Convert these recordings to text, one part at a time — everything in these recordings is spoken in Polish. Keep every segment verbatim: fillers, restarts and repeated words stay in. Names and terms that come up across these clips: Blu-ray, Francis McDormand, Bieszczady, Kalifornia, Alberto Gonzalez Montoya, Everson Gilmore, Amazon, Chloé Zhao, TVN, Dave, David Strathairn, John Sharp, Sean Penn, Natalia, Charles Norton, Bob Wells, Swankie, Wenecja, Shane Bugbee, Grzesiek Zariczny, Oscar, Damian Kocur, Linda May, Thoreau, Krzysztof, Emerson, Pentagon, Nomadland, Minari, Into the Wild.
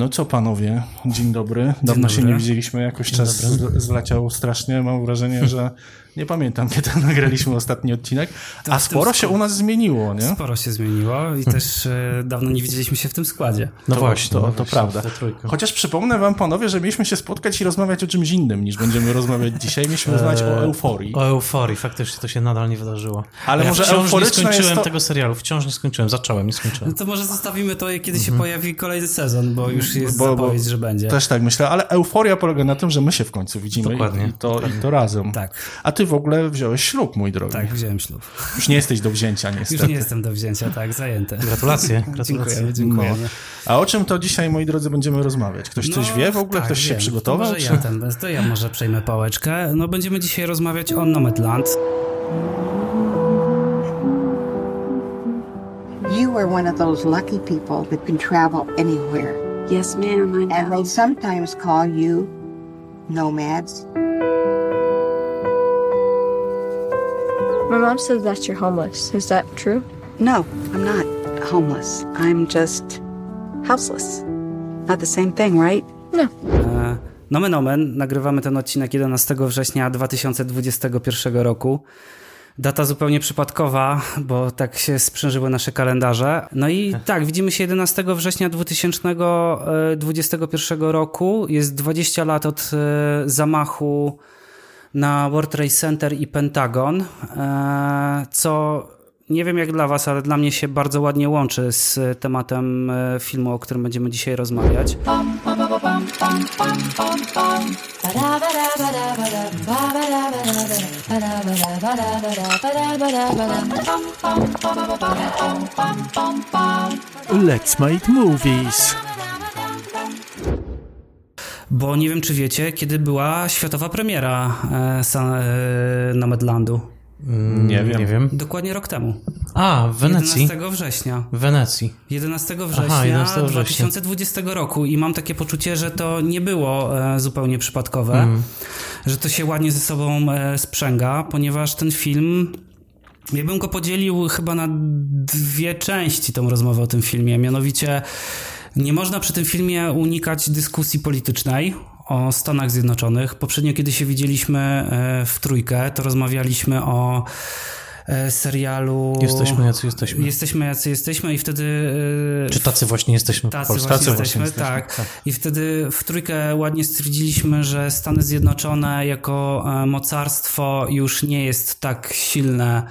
No co panowie, dzień dobry. Dzień Dawno dobry. się nie widzieliśmy, jakoś czas zleciał strasznie. Mam wrażenie, że nie pamiętam, kiedy nagraliśmy ostatni odcinek. A sporo się u nas zmieniło, nie? Sporo się zmieniło i też dawno nie widzieliśmy się w tym składzie. No to właśnie, to, to, to prawda. Chociaż przypomnę wam, panowie, że mieliśmy się spotkać i rozmawiać o czymś innym, niż będziemy rozmawiać dzisiaj. Mieliśmy rozmawiać o euforii. O euforii, faktycznie to się nadal nie wydarzyło. Ale ja może wciąż nie skończyłem to... tego serialu, wciąż nie skończyłem, zacząłem, nie skończyłem. No to może zostawimy to, kiedy mhm. się pojawi kolejny sezon, bo już jest bo, zapowiedź, bo że będzie. Też tak myślę, ale euforia polega na tym, że my się w końcu widzimy Dokładnie. i to, i to razem. Tak. A ty w ogóle wziąłeś ślub, mój drogi. Tak, wziąłem ślub. Już nie jesteś do wzięcia, niestety. Już nie jestem do wzięcia, tak, zajęte. Gratulacje. Gratulacje. Dziękujemy, dziękujemy. No. A o czym to dzisiaj, moi drodzy, będziemy rozmawiać? Ktoś no, coś wie w ogóle? Tak, Ktoś wiem. się przygotował? To może, czy... ja ten, to ja może przejmę pałeczkę. No, będziemy dzisiaj rozmawiać o Nomadland. You are one of those lucky people that can travel anywhere. Yes, ma'am. And they sometimes call you nomads. My mom said that you're homeless. Is that true? No, I'm not homeless. I'm just houseless. Not the same thing, right? No. Uh, nomen omen, nagrywamy ten odcinek jedenastego września dwa tysiące dwudziestego pierwszego roku. Data zupełnie przypadkowa, bo tak się sprzężyły nasze kalendarze. No i tak, widzimy się jedenastego września dwa tysiące dwudziestego pierwszego roku. Jest dwadzieścia lat od zamachu na World Trade Center i Pentagon, co nie wiem jak dla was, ale dla mnie się bardzo ładnie łączy z tematem filmu, o którym będziemy dzisiaj rozmawiać. Let's make movies. Bo nie wiem, czy wiecie, kiedy była światowa premiera e, san, e, Nomadlandu. Mm, nie wiem. nie wiem. Dokładnie rok temu. A, w Wenecji. jedenastego września. W Wenecji. jedenastego września, Aha, jedenastego września dwa tysiące dwudziestego roku i mam takie poczucie, że to nie było e, zupełnie przypadkowe, mm. że to się ładnie ze sobą e, sprzęga, ponieważ ten film... Ja bym go podzielił chyba na dwie części, tą rozmowę o tym filmie, mianowicie... Nie można przy tym filmie unikać dyskusji politycznej o Stanach Zjednoczonych. Poprzednio, kiedy się widzieliśmy w trójkę, to rozmawialiśmy o serialu... Jesteśmy, jacy jesteśmy. Jesteśmy, jacy jesteśmy i wtedy... Czy tacy właśnie jesteśmy tacy w Polsce? Właśnie tacy jesteśmy, właśnie jesteśmy, tak. tak. I wtedy w trójkę ładnie stwierdziliśmy, że Stany Zjednoczone jako mocarstwo już nie jest tak silne.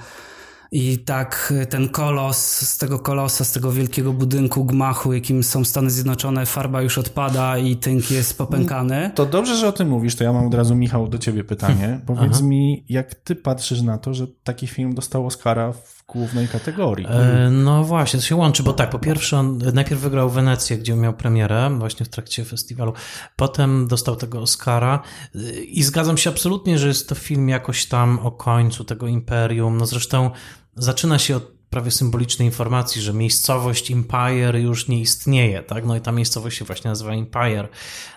I tak ten kolos, z tego kolosa, z tego wielkiego budynku, gmachu, jakim są Stany Zjednoczone, farba już odpada i tynk jest popękany. To dobrze, że o tym mówisz, to ja mam od razu, Michał, do ciebie pytanie. Powiedz Aha. mi, jak ty patrzysz na to, że taki film dostał Oscara w głównej kategorii? E, no właśnie, to się łączy, bo tak, po pierwsze on najpierw wygrał Wenecję, gdzie miał premierę, właśnie w trakcie festiwalu, potem dostał tego Oscara i zgadzam się absolutnie, że jest to film jakoś tam o końcu tego imperium, no zresztą zaczyna się od prawie symbolicznej informacji, że miejscowość Empire już nie istnieje, tak? No i ta miejscowość się właśnie nazywa Empire.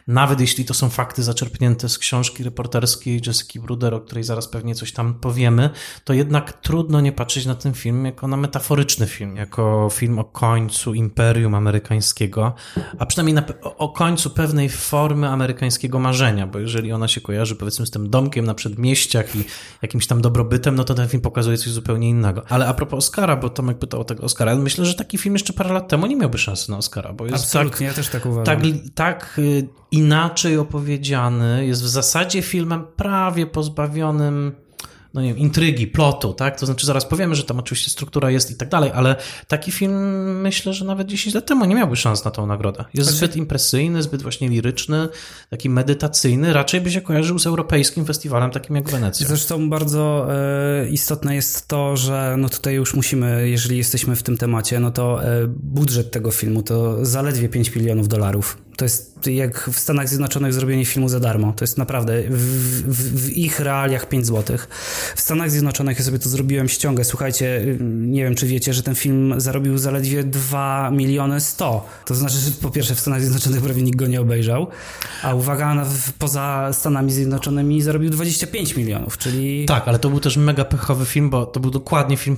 Nawet jeśli to są fakty zaczerpnięte z książki reporterskiej Jessica Bruder, o której zaraz pewnie coś tam powiemy, to jednak trudno nie patrzeć na ten film jako na metaforyczny film, jako film o końcu imperium amerykańskiego, a przynajmniej na, o końcu pewnej formy amerykańskiego marzenia, bo jeżeli ona się kojarzy powiedzmy z tym domkiem na przedmieściach i jakimś tam dobrobytem, no to ten film pokazuje coś zupełnie innego. Ale a propos Oscara, bo Tomek pytał o tego Oscara. Myślę, że taki film jeszcze parę lat temu nie miałby szansy na Oscara, bo jest tak, ja też tak, uważam. tak, tak inaczej opowiedziany, jest w zasadzie filmem prawie pozbawionym no nie wiem, intrygi, plotu, tak? To znaczy zaraz powiemy, że tam oczywiście struktura jest i tak dalej, ale taki film myślę, że nawet dziesięć lat temu nie miałby szans na tą nagrodę. Jest tak zbyt się... impresyjny, zbyt właśnie liryczny, taki medytacyjny. Raczej by się kojarzył z europejskim festiwalem takim jak Wenecja. Zresztą bardzo y, istotne jest to, że no tutaj już musimy, jeżeli jesteśmy w tym temacie, no to y, budżet tego filmu to zaledwie pięć milionów dolarów. To jest jak w Stanach Zjednoczonych zrobienie filmu za darmo. To jest naprawdę w, w, w ich realiach pięć złotych. W Stanach Zjednoczonych ja sobie to zrobiłem ściągę. Słuchajcie, nie wiem czy wiecie, że ten film zarobił zaledwie dwa miliony sto. To znaczy, że po pierwsze w Stanach Zjednoczonych prawie nikt go nie obejrzał, a uwaga, poza Stanami Zjednoczonymi zarobił dwadzieścia pięć milionów, czyli... Tak, ale to był też mega pechowy film, bo to był dokładnie film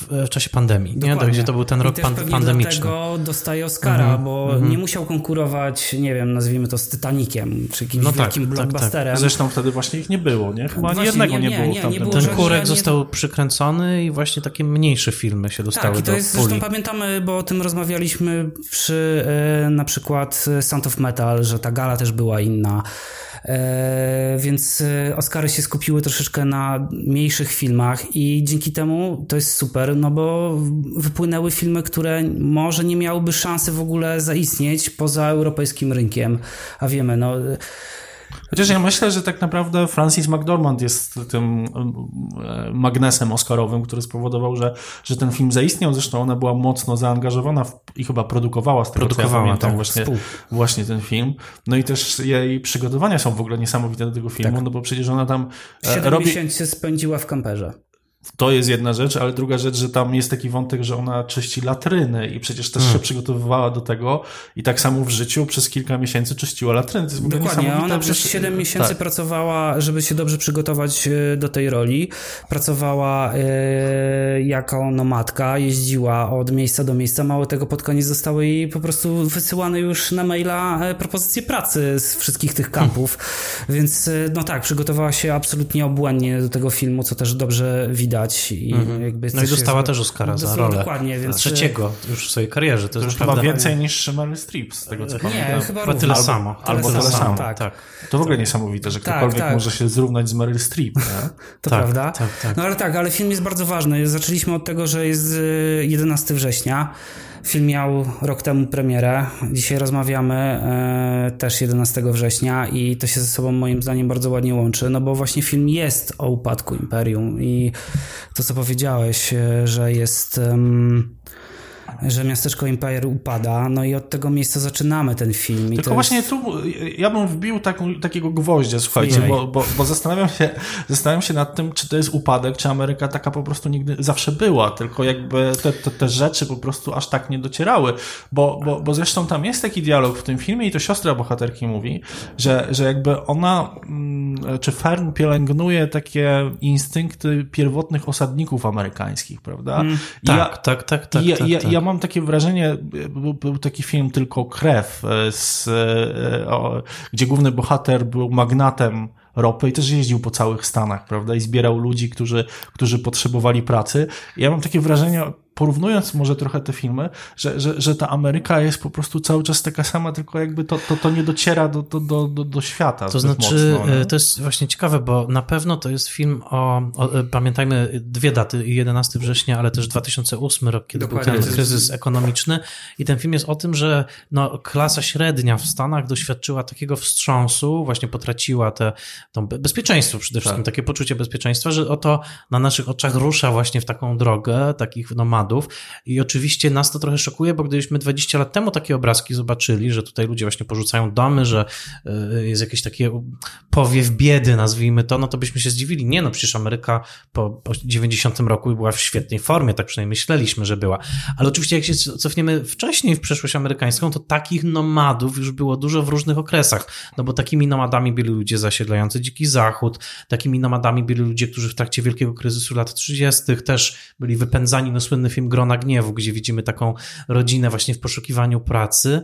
w, w czasie pandemii. Nie? Tak, gdzie to był ten rok pan, pandemiczny. Dlatego dostaje Oscara, mm-hmm, bo mm-hmm. nie musiał konkurować, nie wiem, nazwijmy to z Titanikiem, czy jakimś no wielkim tak, blockbusterem. Tak, tak. Zresztą wtedy właśnie ich nie było, nie? Chyba ani jednego nie, nie, nie było. Nie, nie, nie było ten kurek nie... został przykręcony i właśnie takie mniejsze filmy się dostały tak, i to jest, do puli. Zresztą pamiętamy, bo o tym rozmawialiśmy przy e, na przykład Sound of Metal, że ta gala też była inna. E, więc Oscary się skupiły troszeczkę na mniejszych filmach i dzięki temu to jest super, no bo wypłynęły filmy, które może nie miałyby szansy w ogóle zaistnieć poza europejskim rynkiem, a wiemy, no... Chociaż ja myślę, że tak naprawdę Francis McDormand jest tym magnesem oscarowym, który spowodował, że, że ten film zaistniał. Zresztą ona była mocno zaangażowana w, i chyba produkowała z tego, produkowała, co ja pamiętam, tak, właśnie, właśnie ten film. No i też jej przygotowania są w ogóle niesamowite do tego filmu, tak. No bo przecież ona tam siedem robi... miesięcy spędziła w kamperze. To jest jedna rzecz, ale druga rzecz, że tam jest taki wątek, że ona czyści latryny i przecież też hmm. się przygotowywała do tego i tak samo w życiu przez kilka miesięcy czyściła latryny. To jest dokładnie, ona przez siedem miesięcy tak. pracowała, żeby się dobrze przygotować do tej roli. Pracowała yy, jako nomadka, jeździła od miejsca do miejsca. Mało tego, pod koniec zostały jej po prostu wysyłane już na maila propozycje pracy z wszystkich tych kampów. Hmm. Więc no tak, przygotowała się absolutnie obłędnie do tego filmu, co też dobrze widać. Dać i mm-hmm. jakby no i dostała się... też Oscara za rolę. Dokładnie, więc... Trzeciego już w swojej karierze. To, to jest chyba więcej niż Meryl Streep, z tego co nie, pamiętam. Nie, chyba tyle albo, samo. Tyle albo tyle samo, samo. Tak. Tak. To w ogóle niesamowite, że tak, ktokolwiek tak. może się zrównać z Meryl Streep. To tak, prawda. Tak, tak. No ale tak, ale film jest bardzo ważny. Zaczęliśmy od tego, że jest jedenastego września. Film miał rok temu premierę. Dzisiaj rozmawiamy e, też jedenastego września i to się ze sobą moim zdaniem bardzo ładnie łączy, no bo właśnie film jest o upadku imperium i to, co powiedziałeś, że jest... Um, że miasteczko Empire upada, no i od tego miejsca zaczynamy ten film. I tylko to właśnie jest... tu ja bym wbił taką, takiego gwoździa, słuchajcie, bo, bo, bo zastanawiam się, zastanawiam się nad tym, czy to jest upadek, czy Ameryka taka po prostu nigdy zawsze była, tylko jakby te, te, te rzeczy po prostu aż tak nie docierały, bo, bo, bo zresztą tam jest taki dialog w tym filmie i to siostra bohaterki mówi, że, że jakby ona, czy Fern pielęgnuje takie instynkty pierwotnych osadników amerykańskich, prawda? Hmm, tak, ja, tak, tak, tak, tak, ja, tak, tak. Ja mam takie wrażenie, był, był taki film Tylko krew, z, o, gdzie główny bohater był magnatem ropy i też jeździł po całych Stanach, prawda, i zbierał ludzi, którzy, którzy potrzebowali pracy. I ja mam takie wrażenie, porównując może trochę te filmy, że, że, że ta Ameryka jest po prostu cały czas taka sama, tylko jakby to, to, to nie dociera do, do, do, do świata. To znaczy, mocno, to jest właśnie ciekawe, bo na pewno to jest film o, o pamiętajmy, dwie daty, jedenastego września, ale też dwa tysiące ósmy rok, kiedy dokładnie był ten kryzys ekonomiczny i ten film jest o tym, że no, klasa średnia w Stanach doświadczyła takiego wstrząsu, właśnie potraciła te, to bezpieczeństwo przede wszystkim, tak. takie poczucie bezpieczeństwa, że oto na naszych oczach rusza właśnie w taką drogę takich nomadów. I oczywiście nas to trochę szokuje, bo gdybyśmy dwadzieścia lat temu takie obrazki zobaczyli, że tutaj ludzie właśnie porzucają domy, że jest jakiś taki powiew biedy, nazwijmy to, no to byśmy się zdziwili. Nie, no przecież Ameryka po dziewięćdziesiątym roku była w świetnej formie, tak przynajmniej myśleliśmy, że była. Ale oczywiście jak się cofniemy wcześniej w przeszłość amerykańską, to takich nomadów już było dużo w różnych okresach, no bo takimi nomadami byli ludzie zasiedlający Dziki Zachód, takimi nomadami byli ludzie, którzy w trakcie wielkiego kryzysu lat trzydziestych też byli wypędzani, no słynny film Grona Gniewu, gdzie widzimy taką rodzinę właśnie w poszukiwaniu pracy.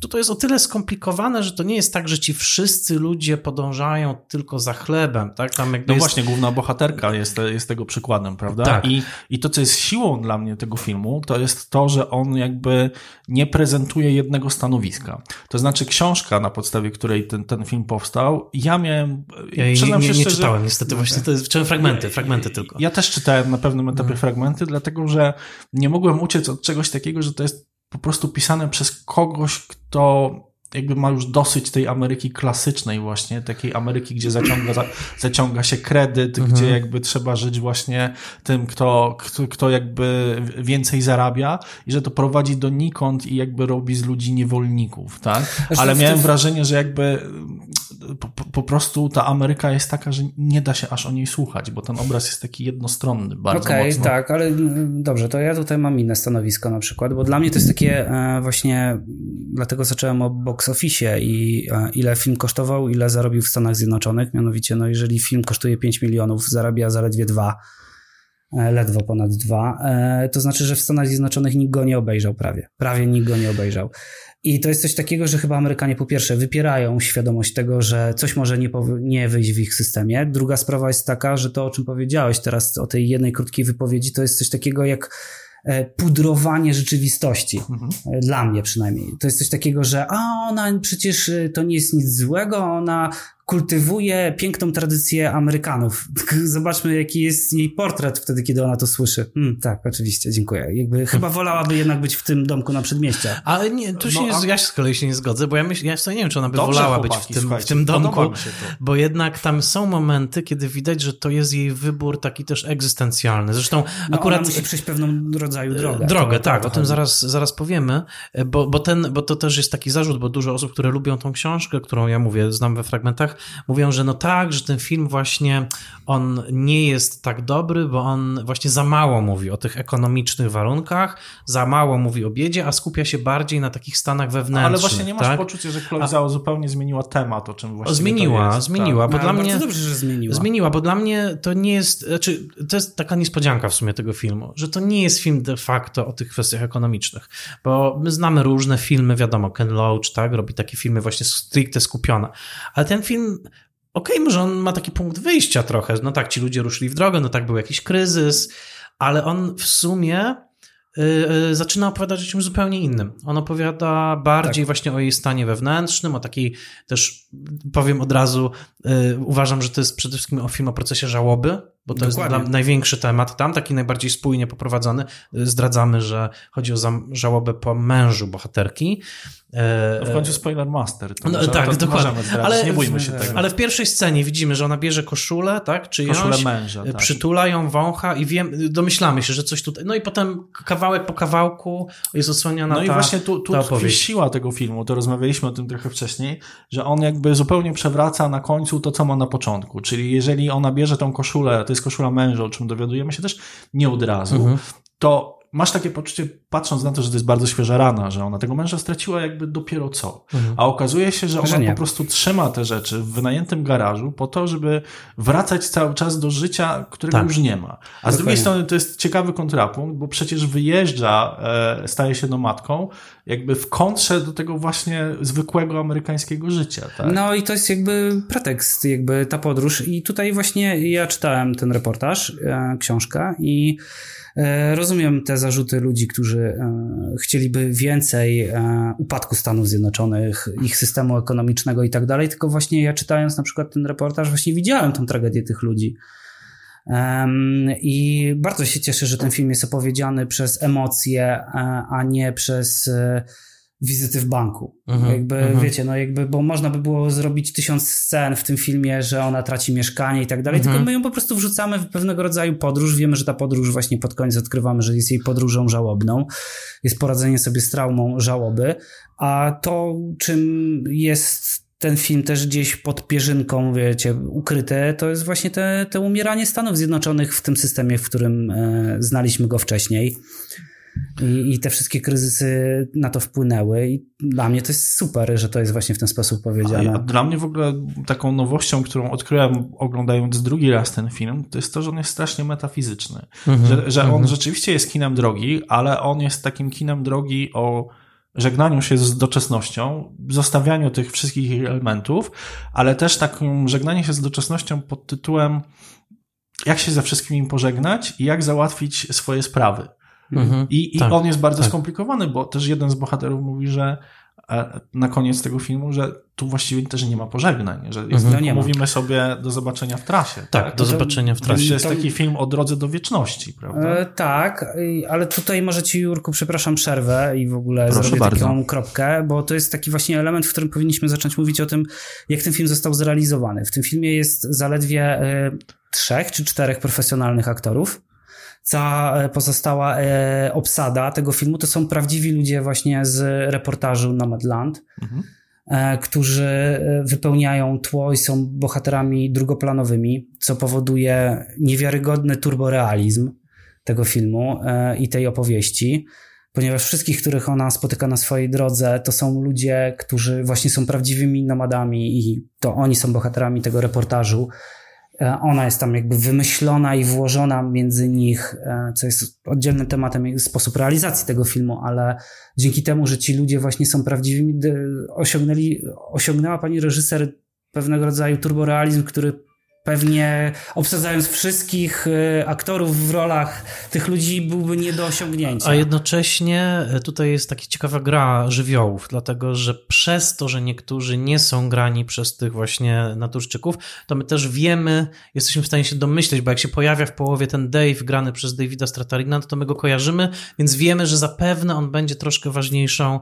To, to jest o tyle skomplikowane, że to nie jest tak, że ci wszyscy ludzie podążają tylko za chlebem. Tak? Tam jakby no jest... właśnie, główna bohaterka jest, jest tego przykładem, prawda? Tak. I, I to, co jest siłą dla mnie tego filmu, to jest to, że on jakby nie prezentuje jednego stanowiska. To znaczy książka, na podstawie której ten, ten film powstał, ja miałem... Ja jej nie, nie, nie czytałem że... niestety, właśnie to jest, fragmenty, fragmenty tylko. Ja też czytałem na pewnym etapie hmm. fragmenty, dlatego że nie mogłem uciec od czegoś takiego, że to jest po prostu pisane przez kogoś, kto jakby ma już dosyć tej Ameryki klasycznej właśnie, takiej Ameryki, gdzie zaciąga, za, zaciąga się kredyt, mhm. gdzie jakby trzeba żyć właśnie tym, kto, kto, kto jakby więcej zarabia i że to prowadzi donikąd i jakby robi z ludzi niewolników, tak? Ale miałem wrażenie, że jakby... Po, po, po prostu ta Ameryka jest taka, że nie da się aż o niej słuchać, bo ten obraz jest taki jednostronny bardzo okay, mocno. Okej, tak, ale dobrze, to ja tutaj mam inne stanowisko na przykład, bo dla mnie to jest takie e, właśnie, dlatego zacząłem o box office i e, ile film kosztował, ile zarobił w Stanach Zjednoczonych, mianowicie no jeżeli film kosztuje pięć milionów, zarabia zaledwie dwa, ledwo ponad dwa. To znaczy, że w Stanach Zjednoczonych nikt go nie obejrzał prawie. Prawie nikt go nie obejrzał. I to jest coś takiego, że chyba Amerykanie po pierwsze wypierają świadomość tego, że coś może nie, pow- nie wyjść w ich systemie. Druga sprawa jest taka, że to, o czym powiedziałeś teraz, o tej jednej krótkiej wypowiedzi, to jest coś takiego jak pudrowanie rzeczywistości. Mhm. Dla mnie przynajmniej. To jest coś takiego, że a ona przecież to nie jest nic złego, ona kultywuje piękną tradycję Amerykanów. Zobaczmy, jaki jest jej portret wtedy, kiedy ona to słyszy. Hmm, tak, oczywiście, dziękuję. Jakby chyba wolałaby jednak być w tym domku na przedmieściach. Ale nie, tu się no, nie, a... ja się z kolei się nie zgodzę, bo ja, myśl, ja wcale nie wiem, czy ona by Dobrze, wolała chłopaki, być w tym, w tym domku, bo jednak tam są momenty, kiedy widać, że to jest jej wybór taki też egzystencjalny. Zresztą no, akurat... musi przejść pewną rodzaju drogę. Drogę, tak, o tym zaraz, zaraz powiemy, bo, bo, ten, bo to też jest taki zarzut, bo dużo osób, które lubią tą książkę, którą ja mówię, znam we fragmentach, mówią, że no tak, że ten film właśnie on nie jest tak dobry, bo on właśnie za mało mówi o tych ekonomicznych warunkach, za mało mówi o biedzie, a skupia się bardziej na takich stanach wewnętrznych. Ale właśnie nie masz tak? poczucia, że Chloé Zhao zupełnie zmieniła temat, o czym właśnie Zmieniła, jest, zmieniła, tak. bo no, dla mnie... dobrze, że zmieniła. Zmieniła, bo dla mnie to nie jest... Znaczy, to jest taka niespodzianka w sumie tego filmu, że to nie jest film de facto o tych kwestiach ekonomicznych, bo my znamy różne filmy, wiadomo, Ken Loach, tak, robi takie filmy właśnie stricte skupione, ale ten film okej, okay, może on ma taki punkt wyjścia trochę, no tak, ci ludzie ruszyli w drogę, no tak, był jakiś kryzys, ale on w sumie yy, yy, zaczyna opowiadać o czymś zupełnie innym. On opowiada bardziej tak. właśnie o jej stanie wewnętrznym, o takiej też, powiem od razu, yy, uważam, że to jest przede wszystkim film o procesie żałoby, bo to Dokładnie. jest dla, największy temat tam, taki najbardziej spójnie poprowadzony. Zdradzamy, że chodzi o za, żałobę po mężu bohaterki. No w końcu spoiler master. To no, tak, to dokładnie. Zdradzić, ale, nie bójmy się tego. Ale w pierwszej scenie widzimy, że ona bierze koszulę, tak? Czy koszulę męża. Tak. Przytula ją, wącha i wiem, domyślamy się, że coś tutaj... No i potem kawałek po kawałku jest odsłaniana ta No i ta, właśnie tu, tu tkwi siła tego filmu, to rozmawialiśmy o tym trochę wcześniej, że on jakby zupełnie przewraca na końcu to, co ma na początku. Czyli jeżeli ona bierze tą koszulę, to jest koszula męża, o czym dowiadujemy się też nie od razu, mhm. to masz takie poczucie, patrząc na to, że to jest bardzo świeża rana, że ona tego męża straciła jakby dopiero co. Mhm. A okazuje się, że ona po prostu trzyma te rzeczy w wynajętym garażu po to, żeby wracać cały czas do życia, którego tak. już nie ma. A Dokładnie. z drugiej strony to jest ciekawy kontrapunkt, bo przecież wyjeżdża, e, staje się nomadką, jakby w kontrze do tego właśnie zwykłego amerykańskiego życia. Tak? No i to jest jakby pretekst, jakby ta podróż. I tutaj właśnie ja czytałem ten reportaż, e, książkę i rozumiem te zarzuty ludzi, którzy chcieliby więcej upadku Stanów Zjednoczonych, ich systemu ekonomicznego i tak dalej, tylko właśnie ja czytając na przykład ten reportaż właśnie widziałem tą tragedię tych ludzi. I bardzo się cieszę, że ten film jest opowiedziany przez emocje, a nie przez wizyty w banku. Mhm, jakby, mhm. wiecie, no jakby, bo można by było zrobić tysiąc scen w tym filmie, że ona traci mieszkanie i tak dalej, mhm. tylko my ją po prostu wrzucamy w pewnego rodzaju podróż. Wiemy, że ta podróż właśnie pod koniec odkrywamy, że jest jej podróżą żałobną. Jest poradzenie sobie z traumą żałoby. A to, czym jest ten film też gdzieś pod pierzynką, wiecie, ukryte, to jest właśnie te, te umieranie Stanów Zjednoczonych w tym systemie, w którym e, znaliśmy go wcześniej. I, I te wszystkie kryzysy na to wpłynęły i dla mnie to jest super, że to jest właśnie w ten sposób powiedziane. A dla mnie w ogóle taką nowością, którą odkryłem oglądając drugi raz ten film, to jest to, że on jest strasznie metafizyczny. Mm-hmm. Że, że on mm-hmm. rzeczywiście jest kinem drogi, ale on jest takim kinem drogi o żegnaniu się z doczesnością, zostawianiu tych wszystkich elementów, ale też takim żegnaniu się z doczesnością pod tytułem jak się ze wszystkim pożegnać i jak załatwić swoje sprawy. Mhm, I, i tak, on jest bardzo tak. skomplikowany, bo też jeden z bohaterów mówi, że na koniec tego filmu, że tu właściwie też nie ma pożegnań, że jest, mhm, nie mówimy ma. sobie do zobaczenia w trasie. Tak, tak? do to, zobaczenia w trasie. To jest taki film o drodze do wieczności, prawda? E, tak, ale tutaj może ci, Jurku, przepraszam, przerwę i w ogóle Proszę zrobię bardzo. taką kropkę, bo to jest taki właśnie element, w którym powinniśmy zacząć mówić o tym, jak ten film został zrealizowany. W tym filmie jest zaledwie e, trzech czy czterech profesjonalnych aktorów. Cała pozostała e, obsada tego filmu to są prawdziwi ludzie właśnie z reportażu Nomadland, mhm. e, którzy wypełniają tło i są bohaterami drugoplanowymi, co powoduje niewiarygodny turborealizm tego filmu e, i tej opowieści, ponieważ wszystkich, których ona spotyka na swojej drodze, to są ludzie, którzy właśnie są prawdziwymi nomadami i to oni są bohaterami tego reportażu. Ona jest tam jakby wymyślona i włożona między nich, co jest oddzielnym tematem, sposób realizacji tego filmu, ale dzięki temu, że ci ludzie właśnie są prawdziwymi, osiągnęli, osiągnęła pani reżyser pewnego rodzaju turborealizm, który pewnie obsadzając wszystkich aktorów w rolach tych ludzi byłby nie do osiągnięcia. A jednocześnie tutaj jest taka ciekawa gra żywiołów, dlatego że przez to, że niektórzy nie są grani przez tych właśnie naturczyków, to my też wiemy, jesteśmy w stanie się domyśleć, bo jak się pojawia w połowie ten Dave grany przez Davida Strathairna, to my go kojarzymy, więc wiemy, że zapewne on będzie troszkę ważniejszą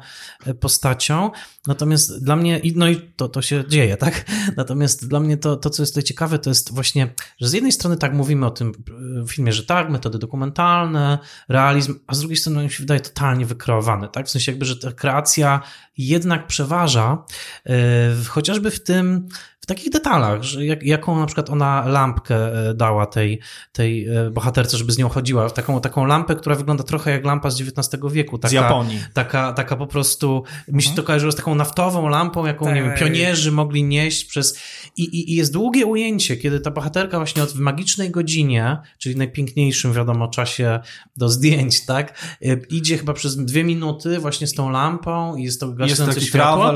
postacią. Natomiast dla mnie, no i to, to się dzieje, tak? Natomiast dla mnie to, to co jest tutaj ciekawe, to jest jest właśnie, że z jednej strony tak mówimy o tym filmie, że tak, metody dokumentalne, realizm, a z drugiej strony mi się wydaje totalnie wykreowany, tak? W sensie jakby, że ta kreacja jednak przeważa, yy, chociażby w tym, w takich detalach, że jak, jaką na przykład ona lampkę dała tej, tej bohaterce, żeby z nią chodziła, taką, taką lampę, która wygląda trochę jak lampa z dziewiętnastego wieku. Taka, z Japonii. Taka, taka po prostu, mhm. mi się to kojarzyło z taką naftową lampą, jaką, tak. nie wiem, pionierzy mogli nieść przez... I, i, I jest długie ujęcie, kiedy ta bohaterka właśnie w magicznej godzinie, czyli najpiękniejszym, wiadomo, czasie do zdjęć, tak, idzie chyba przez dwie minuty właśnie z tą lampą i jest to gasnące światło.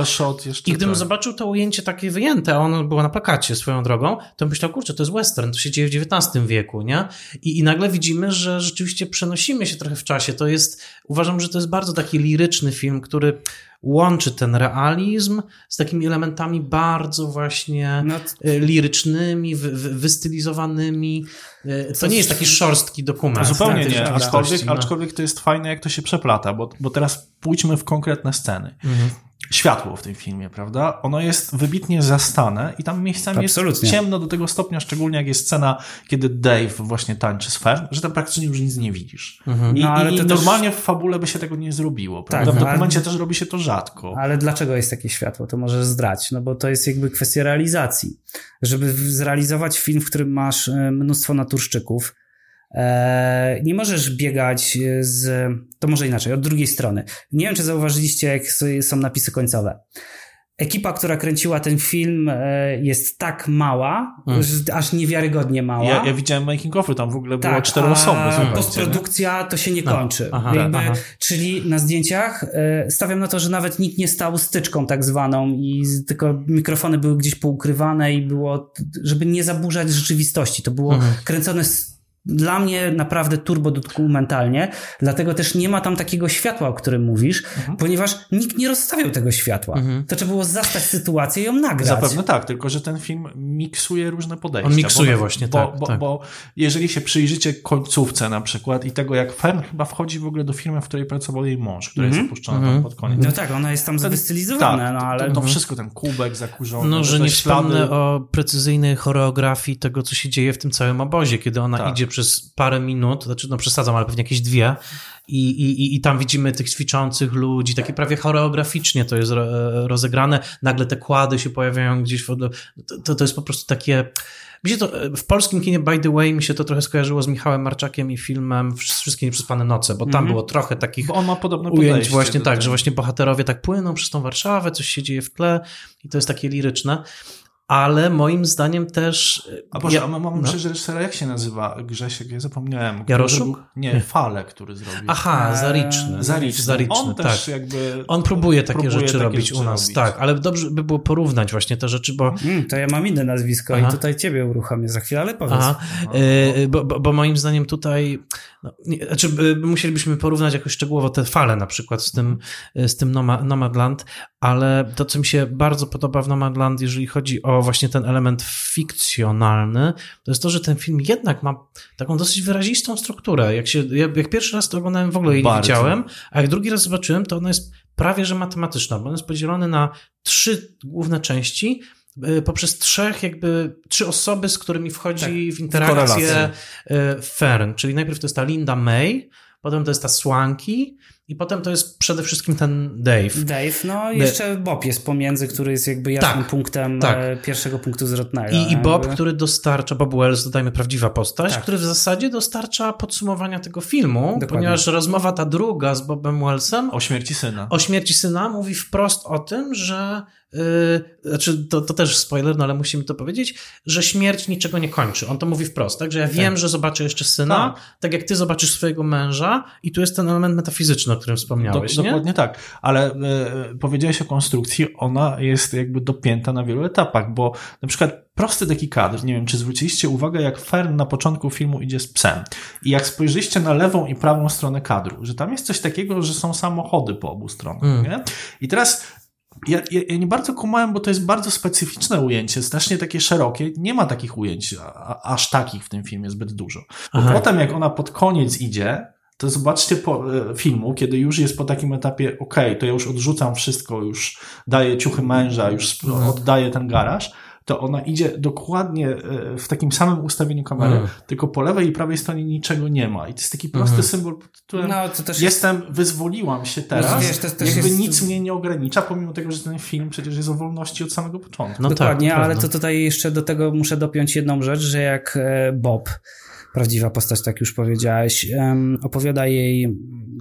I gdybym tak. zobaczył to ujęcie takie wyjęte, a ono było na plakacie swoją drogą, to myślał, kurczę, to jest western, to się dzieje w dziewiętnastym wieku, nie? I, i nagle widzimy, że rzeczywiście przenosimy się trochę w czasie. To jest, uważam, że to jest bardzo taki liryczny film, który łączy ten realizm z takimi elementami bardzo właśnie no to... lirycznymi, wy, wy, wystylizowanymi. To Coś... nie jest taki szorstki dokument. Zupełnie nie, aczkolwiek, no. aczkolwiek to jest fajne, jak to się przeplata, bo, bo teraz pójdźmy w konkretne sceny. Mhm. Światło w tym filmie, prawda? Ono jest wybitnie zastane i tam miejscami Absolutnie. Jest ciemno do tego stopnia, szczególnie jak jest scena, kiedy Dave właśnie tańczy z Fern, że tam praktycznie już nic nie widzisz. Mhm. I, no, ale i to normalnie też... w fabule by się tego nie zrobiło, prawda? Tak, w dokumencie ale... też robi się to rzadko. Ale dlaczego jest takie światło? To możesz zdrać, no bo to jest jakby kwestia realizacji. Żeby zrealizować film, w którym masz mnóstwo naturszczyków, nie możesz biegać z... To może inaczej, od drugiej strony. Nie wiem, czy zauważyliście, jak są napisy końcowe. Ekipa, która kręciła ten film, jest tak mała, mm. że aż niewiarygodnie mała. Ja, ja widziałem making of'y, tam w ogóle tak, było cztery osoby. Postprodukcja to się nie no. kończy. Aha, jakby, aha. Czyli na zdjęciach stawiam na to, że nawet nikt nie stał styczką tak zwaną i tylko mikrofony były gdzieś poukrywane i było, żeby nie zaburzać rzeczywistości. To było mhm. kręcone dla mnie naprawdę turbo dokumentalnie, dlatego też nie ma tam takiego światła, o którym mówisz, mhm. ponieważ nikt nie rozstawiał tego światła. Mhm. To trzeba było zastać sytuację i ją nagrać. Zapewne tak, tylko że ten film miksuje różne podejścia. On miksuje bo, właśnie, bo, tak, bo, tak. Bo jeżeli się przyjrzycie końcówce na przykład i tego, jak Fern chyba wchodzi w ogóle do firmy, w której pracował jej mąż, która mhm. jest opuszczona mhm. tam pod koniec. No tak, ona jest tam wystylizowana, tak, no ale... To, to, to mhm. wszystko, ten kubek zakurzony. No, że nie wspomnę o precyzyjnej choreografii tego, co się dzieje w tym całym obozie, kiedy ona tak. idzie przez parę minut, znaczy no przesadzam, ale pewnie jakieś dwie i, i, i tam widzimy tych ćwiczących ludzi, takie prawie choreograficznie to jest rozegrane, nagle te kłady się pojawiają gdzieś, w od... to, to jest po prostu takie... Mi się to, w polskim kinie, by the way, mi się to trochę skojarzyło z Michałem Marczakiem i filmem Wszystkie nieprzespane noce, bo tam mm. było trochę takich bo on ma podobne ujęć właśnie tak, tego. Że właśnie bohaterowie tak płyną przez tą Warszawę, coś się dzieje w tle i to jest takie liryczne. Ale moim zdaniem też... A Boże, ja, a mam no. przecież reżysera, jak się nazywa Grzesiek? Ja zapomniałem. Jaroszuk? Był, nie, Fale, który zrobił. Aha, Zariczny. Zariczny, Zariczny on tak. też jakby... On próbuje takie próbuje rzeczy takie robić rzeczy u nas, robić. Tak. Ale dobrze by było porównać właśnie te rzeczy, bo... Mm, to ja mam inne nazwisko Aha. i tutaj ciebie uruchamię za chwilę, ale powiedz. Aha. No, no. Bo, bo, bo moim zdaniem tutaj... No, nie, znaczy musielibyśmy porównać jakoś szczegółowo te Fale na przykład z tym, z tym Nomadland, ale to, co mi się bardzo podoba w Nomadland, jeżeli chodzi o właśnie ten element fikcjonalny, to jest to, że ten film jednak ma taką dosyć wyrazistą strukturę. Jak, się, jak pierwszy raz to oglądałem, w ogóle jej nie widziałem, a jak drugi raz zobaczyłem, to ona jest prawie że matematyczna, bo on jest podzielony na trzy główne części poprzez trzech jakby trzy osoby, z którymi wchodzi tak, w interakcję w Fern. Czyli najpierw to jest ta Linda May, potem to jest ta Swankie, I potem to jest przede wszystkim ten Dave. Dave, no i jeszcze Bob jest pomiędzy, który jest jakby jasnym tak, punktem tak. pierwszego punktu zwrotnego. I, i Bob, jakby. który dostarcza, Bob Wells, dodajmy prawdziwa postać, tak. który w zasadzie dostarcza podsumowania tego filmu, dokładnie. Ponieważ rozmowa ta druga z Bobem Wellsem o śmierci syna. O śmierci syna mówi wprost o tym, że Znaczy, to, to też spoiler, no ale musimy to powiedzieć, że śmierć niczego nie kończy. On to mówi wprost, tak? Że ja wiem, tak. że zobaczę jeszcze syna, tak. tak jak ty zobaczysz swojego męża i tu jest ten element metafizyczny, o którym wspomniałeś, Do, nie? Dokładnie tak, ale y, powiedziałeś o konstrukcji, ona jest jakby dopięta na wielu etapach, bo na przykład prosty taki kadr, nie wiem, czy zwróciliście uwagę, jak Fern na początku filmu idzie z psem i jak spojrzyście na lewą i prawą stronę kadru, że tam jest coś takiego, że są samochody po obu stronach, mm. nie? I teraz Ja, ja, ja nie bardzo kumałem, bo to jest bardzo specyficzne ujęcie, strasznie takie szerokie. Nie ma takich ujęć, a, aż takich w tym filmie zbyt dużo. Bo potem jak ona pod koniec idzie, to zobaczcie po filmu, kiedy już jest po takim etapie, okej, okay, to ja już odrzucam wszystko, już daję ciuchy męża, już oddaję ten garaż, to ona idzie dokładnie w takim samym ustawieniu kamery, mm. tylko po lewej i prawej stronie niczego nie ma. I to jest taki prosty mm. symbol, pod którym no, jestem, jest... wyzwoliłam się teraz, wiesz, to, to jakby jest... nic mnie nie ogranicza, pomimo tego, że ten film przecież jest o wolności od samego początku. No dokładnie, tak, ale to tutaj jeszcze do tego muszę dopiąć jedną rzecz, że jak Bob, prawdziwa postać, tak już powiedziałeś, opowiada jej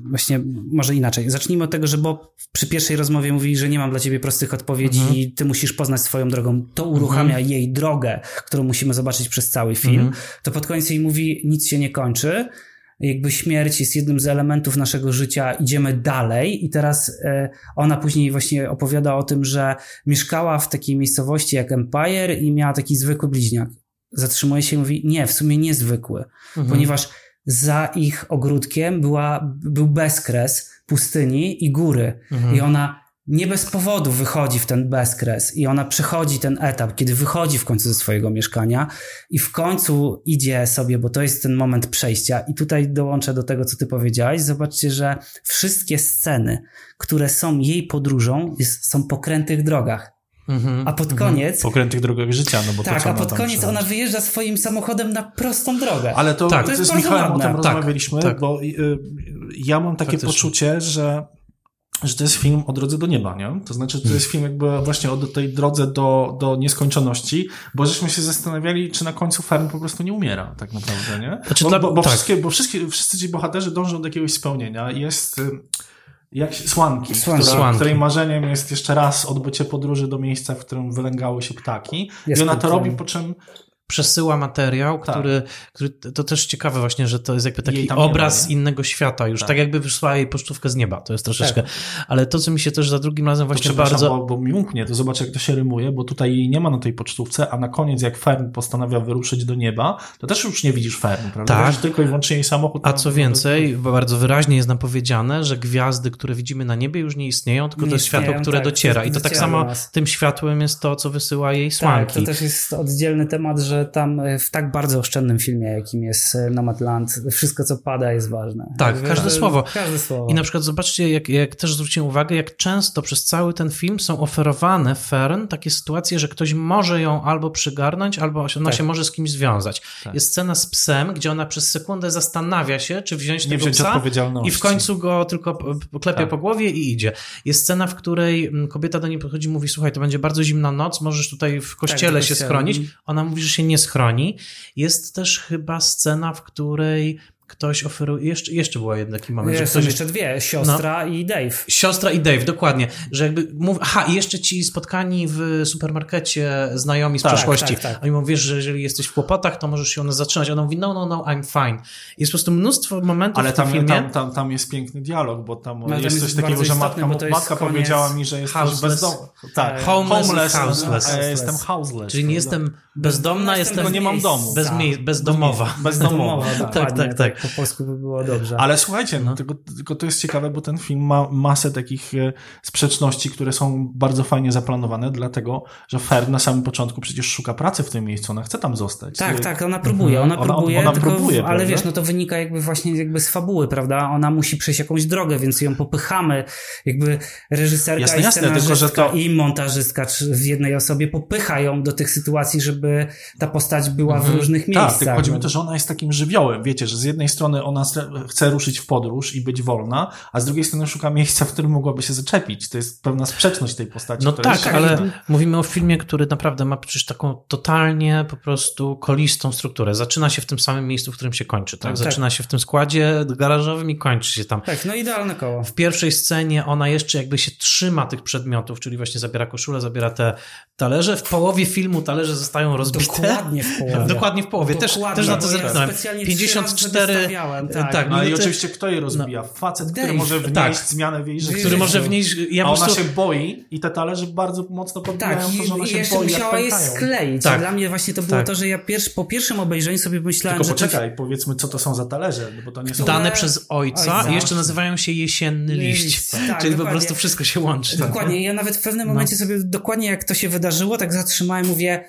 właśnie, może inaczej. Zacznijmy od tego, że Bob przy pierwszej rozmowie mówi, że nie mam dla ciebie prostych odpowiedzi, mhm. ty musisz poznać swoją drogą. To uruchamia mhm. jej drogę, którą musimy zobaczyć przez cały film. Mhm. To pod koniec jej mówi, nic się nie kończy. Jakby śmierć jest jednym z elementów naszego życia, idziemy dalej i teraz ona później właśnie opowiada o tym, że mieszkała w takiej miejscowości jak Empire i miała taki zwykły bliźniak. Zatrzymuje się i mówi, nie, w sumie niezwykły, mhm. ponieważ za ich ogródkiem była, był bezkres pustyni i góry mhm. i ona nie bez powodu wychodzi w ten bezkres i ona przechodzi ten etap, kiedy wychodzi w końcu ze swojego mieszkania i w końcu idzie sobie, bo to jest ten moment przejścia i tutaj dołączę do tego, co ty powiedziałeś, zobaczcie, że wszystkie sceny, które są jej podróżą, jest, są po krętych drogach. Mm-hmm, a pod koniec... Mm-hmm. Po krętych drogach życia, no bo tak, to Tak, a pod koniec przychodzi. Ona wyjeżdża swoim samochodem na prostą drogę. Ale to, tak, to, to jest z Michałem ładne. O tym tak, rozmawialiśmy, tak. bo y, ja mam takie Faktycznie. poczucie, że, że to jest film o drodze do nieba, nie? To znaczy, że to jest film jakby właśnie o tej drodze do, do nieskończoności, bo żeśmy się zastanawiali, czy na końcu Fern po prostu nie umiera, tak naprawdę, nie? Znaczy, bo, dla... bo, bo, tak. wszystkie, bo wszystkie, wszyscy ci bohaterzy dążą do jakiegoś spełnienia i jest... Jak się, Swankie, Swankie. Która, Swankie. Której marzeniem jest jeszcze raz odbycie podróży do miejsca, w którym wylęgały się ptaki. Jest I ona to robi, po czym... Przesyła materiał, tak. który, który... To też ciekawe właśnie, że to jest jakby taki obraz ma, innego świata już. Tak. tak jakby wysłała jej pocztówkę z nieba. To jest troszeczkę... Tak. Ale to, co mi się też za drugim razem właśnie bardzo... Bo, bo mi umknie, to zobacz, jak to się rymuje, bo tutaj jej nie ma na tej pocztówce, a na koniec, jak Fern postanawia wyruszyć do nieba, to też już nie widzisz Fern, prawda? Tak. Widzisz tylko i wyłącznie jej samochód. A co więcej, bo bardzo wyraźnie jest nam powiedziane, że gwiazdy, które widzimy na niebie, już nie istnieją, tylko nie to jest światło, które tak, dociera. I to tak samo nas. tym światłem jest to, co wysyła jej Swankie. Tak, to też jest oddzielny temat, że tam w tak bardzo oszczędnym filmie, jakim jest Nomadland, wszystko co pada jest ważne. Tak, Jakby, każde, słowo. każde słowo. I na przykład zobaczcie, jak, jak też zwróciłem uwagę, jak często przez cały ten film są oferowane Fern takie sytuacje, że ktoś może ją albo przygarnąć, albo ona tak. się może z kimś związać. Tak. Jest scena z psem, gdzie ona przez sekundę zastanawia się, czy wziąć Nie tego wziąć psa i w końcu go tylko klepie tak. po głowie i idzie. Jest scena, w której kobieta do niej podchodzi i mówi, słuchaj, to będzie bardzo zimna noc, możesz tutaj w kościele tak, się kościele. schronić. Ona mówi, że się nie schroni. Jest też chyba scena, w której ktoś oferuje... Jeszcze, jeszcze była jedna taki moment. Że ktoś... jeszcze dwie. Siostra no. i Dave. Siostra i Dave, dokładnie. Że jakby... Mów... Aha, i jeszcze ci spotkani w supermarkecie znajomi z tak, przeszłości. Tak, tak. Oni mówią, wiesz, że jeżeli jesteś w kłopotach, to możesz się one zatrzymać. Ona mówi, no, no, no, I'm fine. Jest po prostu mnóstwo momentów Ale tam, w tym filmie... tam, tam, tam jest piękny dialog, bo tam no, jest, jest coś takiego, że matka, istotne, matka powiedziała mi, że jesteś bezdomna. Tak. Homeless, homeless, houseless. A ja jestem houseless. Czyli nie jestem bezdomna, jestem... Tylko nie mam domu. Bez mie- bezdomowa. Bezdomowa, tak, tak, tak. Po polsku by było dobrze. Ale słuchajcie, no, tylko, tylko to jest ciekawe, bo ten film ma masę takich sprzeczności, które są bardzo fajnie zaplanowane, dlatego, że Fern na samym początku przecież szuka pracy w tym miejscu, ona chce tam zostać. Tak, Czyli... tak, ona próbuje, ona, ona próbuje, ona tylko, próbuje ale wiesz, no to wynika jakby właśnie jakby z fabuły, prawda? Ona musi przejść jakąś drogę, więc ją popychamy, jakby reżyserka jasne, i scenarzystka jasne, tylko, że to... i montażystka w jednej osobie popycha ją do tych sytuacji, żeby ta postać była w różnych miejscach. Tak, tylko chodzi mi o to, że ona jest takim żywiołem, wiecie, że z jednej jednej strony ona chce ruszyć w podróż i być wolna, a z drugiej strony szuka miejsca, w którym mogłaby się zaczepić. To jest pewna sprzeczność tej postaci. No tak, się... ale mówimy o filmie, który naprawdę ma przecież taką totalnie po prostu kolistą strukturę. Zaczyna się w tym samym miejscu, w którym się kończy. Tak? Zaczyna tak. się w tym składzie garażowym i kończy się tam. Tak, no idealne koło. W pierwszej scenie ona jeszcze jakby się trzyma tych przedmiotów, czyli właśnie zabiera koszulę, zabiera te talerze. W połowie filmu talerze zostają rozbite. Dokładnie w połowie. Dokładnie w połowie. Dokładnie. Też, też na to zerknąłem. pięćdziesiąt cztery Tak. tak. No i oczywiście kto je rozbija? No. Facet, Dave. który może wnieść tak. zmianę w jej życiu. Który może wnieść... Ja a ona prostu... się boi i te talerze bardzo mocno podbijają tak. to, że ona się jeszcze boi, musiała je skleić. Tak. Dla mnie właśnie to było tak. to, że ja pierwszy, po pierwszym obejrzeniu sobie myślałem, tylko że... Tylko poczekaj, coś... powiedzmy, co to są za talerze, bo to nie są... Dane przez ojca, ojca. i jeszcze nazywają się jesienny liść. liść. Tak, czyli dokładnie. Po prostu wszystko się łączy. Dokładnie. Ja nawet w pewnym momencie sobie dokładnie jak to się wydarzyło, tak zatrzymałem, mówię...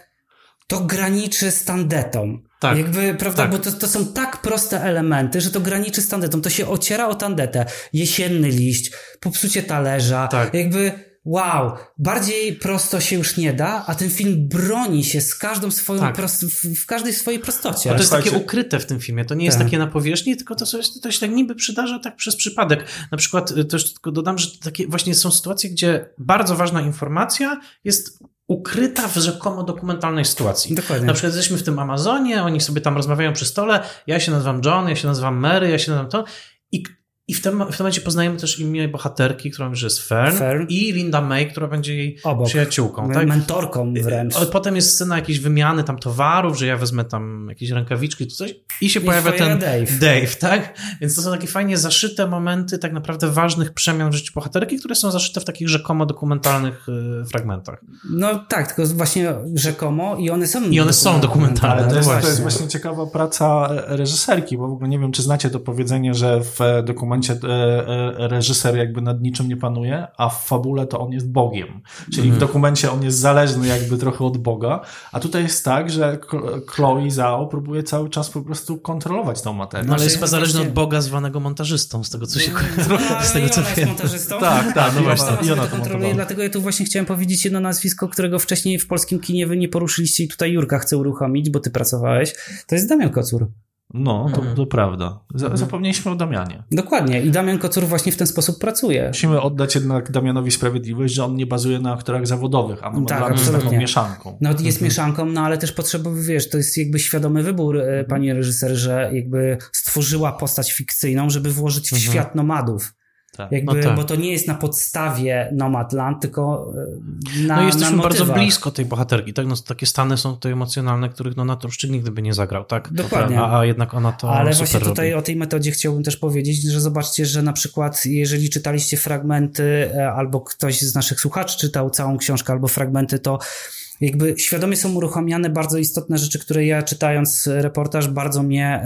To graniczy z tandetą. Tak. Jakby, prawda? Tak. Bo to, to są tak proste elementy, że to graniczy z tandetą. To się ociera o tandetę. Jesienny liść, popsucie talerza. Tak. Jakby, wow. Bardziej prosto się już nie da, a ten film broni się z każdą swoją tak. prost, w, w każdej swojej prostocie. A to jest takie ukryte w tym filmie. To nie jest tak. takie na powierzchni, tylko to, to się tak niby przydarza tak przez przypadek. Na przykład też tylko dodam, że takie właśnie są sytuacje, gdzie bardzo ważna informacja jest ukryta w rzekomo dokumentalnej sytuacji. Dokładnie. Na przykład jesteśmy w tym Amazonie, oni sobie tam rozmawiają przy stole, ja się nazywam John, ja się nazywam Mary, ja się nazywam to i, i w, tym, w tym momencie poznajemy też imię bohaterki, która mówi, że jest Fern, Fern i Linda May, która będzie jej obok. Przyjaciółką. Tak? Mentorką wręcz. Potem jest scena jakiejś wymiany tam towarów, że ja wezmę tam jakieś rękawiczki czy coś i się I pojawia ten Dave. Dave, tak? Więc to są takie fajnie zaszyte momenty tak naprawdę ważnych przemian w życiu bohaterki, które są zaszyte w takich rzekomo dokumentalnych yy, fragmentach. No tak, tylko właśnie rzekomo i one są I one są dokumentalne. To jest, to jest właśnie ciekawa praca reżyserki, bo w ogóle nie wiem, czy znacie to powiedzenie, że w dokumencie reżyser jakby nad niczym nie panuje, a w fabule to on jest Bogiem. Czyli mm. w dokumencie on jest zależny jakby trochę od Boga, a tutaj jest tak, że Chloé Zhao próbuje cały czas po prostu kontrolować tą materię. No, ale jest chyba zależny od Boga zwanego montażystą, z tego co się no, z tego co wiem. Montażystą. Tak, tak, no właśnie. I ona to kontroluje, dlatego ja tu właśnie chciałem powiedzieć jedno nazwisko, którego wcześniej w polskim kinie wy nie poruszyliście i tutaj Jurka chce uruchomić, bo ty pracowałeś. To jest Damian Kocur. No, to, to prawda. Zapomnieliśmy o Damianie. Dokładnie. I Damian Kocur właśnie w ten sposób pracuje. Musimy oddać jednak Damianowi sprawiedliwość, że on nie bazuje na aktorach zawodowych, a no tak, jest taką mieszanką. No jest mhm. mieszanką, no ale też potrzeba, wiesz, to jest jakby świadomy wybór pani reżyser, że jakby stworzyła postać fikcyjną, żeby włożyć w mhm. świat nomadów. Tak. Jakby, no tak. Bo to nie jest na podstawie Nomadland, tylko na No jesteśmy na bardzo blisko tej bohaterki. Tak? No, takie stany są tutaj emocjonalne, których no, Naturszczyk nigdy by nie zagrał. Tak? Dokładnie. A, a jednak ona to Ale super właśnie tutaj robi. O tej metodzie chciałbym też powiedzieć, że zobaczcie, że na przykład jeżeli czytaliście fragmenty albo ktoś z naszych słuchaczy czytał całą książkę albo fragmenty, to jakby świadomie są uruchamiane bardzo istotne rzeczy, które ja czytając reportaż bardzo mnie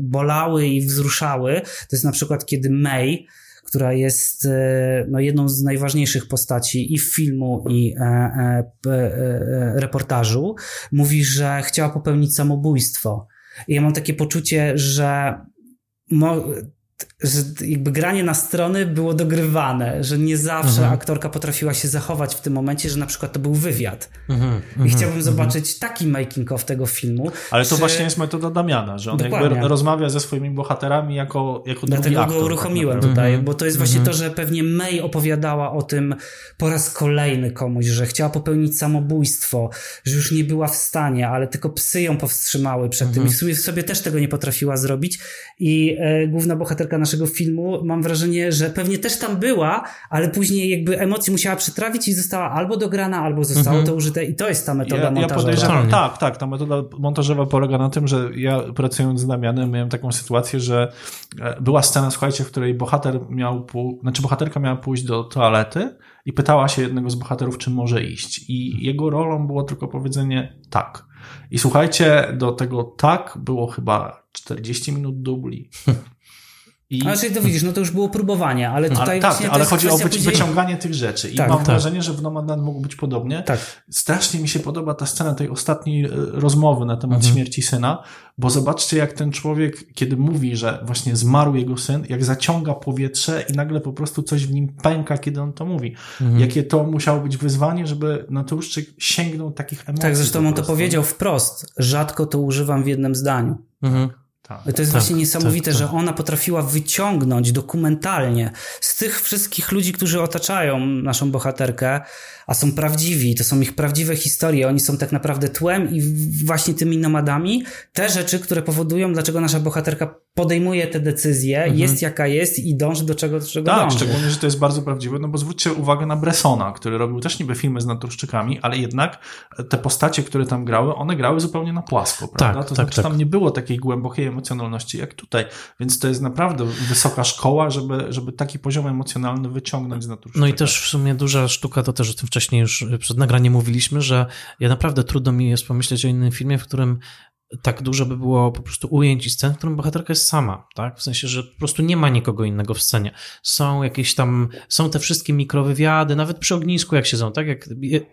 bolały i wzruszały. To jest na przykład kiedy May, która jest no, jedną z najważniejszych postaci i filmu, i e, e, e, reportażu, mówi, że chciała popełnić samobójstwo. I ja mam takie poczucie, że, mo, że jakby granie na strony było dogrywane, że nie zawsze mhm. aktorka potrafiła się zachować w tym momencie, że na przykład to był wywiad. Mhm, I chciałbym mhm. zobaczyć taki making of tego filmu. Ale to czy... właśnie jest metoda Damiana, że on Dokładnie. jakby rozmawia ze swoimi bohaterami jako, jako drugi aktor. Dlatego go uruchomiłem tak tutaj, mhm. bo to jest właśnie mhm. to, że pewnie May opowiadała o tym po raz kolejny komuś, że chciała popełnić samobójstwo, że już nie była w stanie, ale tylko psy ją powstrzymały przed mhm. tym i w sumie sobie też tego nie potrafiła zrobić i e, główna bohaterka naszego filmu, mam wrażenie, że pewnie też tam była, ale później jakby emocje musiała przetrawić i została albo dograna, albo zostało mhm. to użyte i to jest ta metoda ja, montażowa. Ja podejrzewam, tak, tak, ta metoda montażowa polega na tym, że ja pracując z Damianem miałem taką sytuację, że była scena, słuchajcie, w której bohater miał, znaczy bohaterka miała pójść do toalety i pytała się jednego z bohaterów, czy może iść i jego rolą było tylko powiedzenie tak. I słuchajcie, do tego tak było chyba czterdzieści minut dubli. I... Ale czyli to widzisz, no to już było próbowanie, ale tutaj no, tak, ale chodzi o wyci- wyciąganie tych rzeczy i tak, mam tak. wrażenie, że w Nomadland mogło być podobnie. Tak. Strasznie mi się podoba ta scena tej ostatniej rozmowy na temat mhm. śmierci syna, bo zobaczcie jak ten człowiek, kiedy mówi, że właśnie zmarł jego syn, jak zaciąga powietrze i nagle po prostu coś w nim pęka, kiedy on to mówi. Mhm. Jakie to musiało być wyzwanie, żeby Naturszczyk sięgnął takich emocji. Tak, zresztą on to powiedział wprost. Rzadko to używam w jednym zdaniu. Mhm. Tak, to jest tak, właśnie niesamowite, tak, tak. że ona potrafiła wyciągnąć dokumentalnie z tych wszystkich ludzi, którzy otaczają naszą bohaterkę, a są prawdziwi, to są ich prawdziwe historie, oni są tak naprawdę tłem i właśnie tymi nomadami, te rzeczy, które powodują, dlaczego nasza bohaterka podejmuje te decyzje, mhm. jest jaka jest i dąży do czego, do czego tak, dąży. Tak, szczególnie, że to jest bardzo prawdziwe, no bo zwróćcie uwagę na Bressona, który robił też niby filmy z naturszczykami, ale jednak te postacie, które tam grały, one grały zupełnie na płasko, prawda? Tak, to tak, znaczy tak. tam nie było takiej głębokiej emocjonalności jak tutaj, więc to jest naprawdę wysoka szkoła, żeby, żeby taki poziom emocjonalny wyciągnąć z naturszczyka. No i też w sumie duża sztuka, to też o tym wcześniej już przed nagraniem mówiliśmy, że ja naprawdę trudno mi jest pomyśleć o innym filmie, w którym tak dużo by było po prostu ujęć i scen, w którym bohaterka jest sama, tak? W sensie, że po prostu nie ma nikogo innego w scenie. Są jakieś tam, są te wszystkie mikrowywiady, nawet przy ognisku jak siedzą, tak? Jak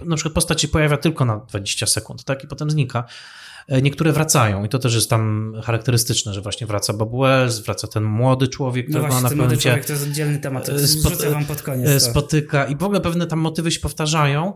na przykład postać się pojawia tylko na dwadzieścia sekund, tak? I potem znika. Niektóre wracają i to też jest tam charakterystyczne, że właśnie wraca Bob Wells, wraca ten młody człowiek, no którego właśnie, na pewno człowiek, to jest oddzielny temat, to spoty- wam pod koniec spotyka to. I w ogóle pewne tam motywy się powtarzają,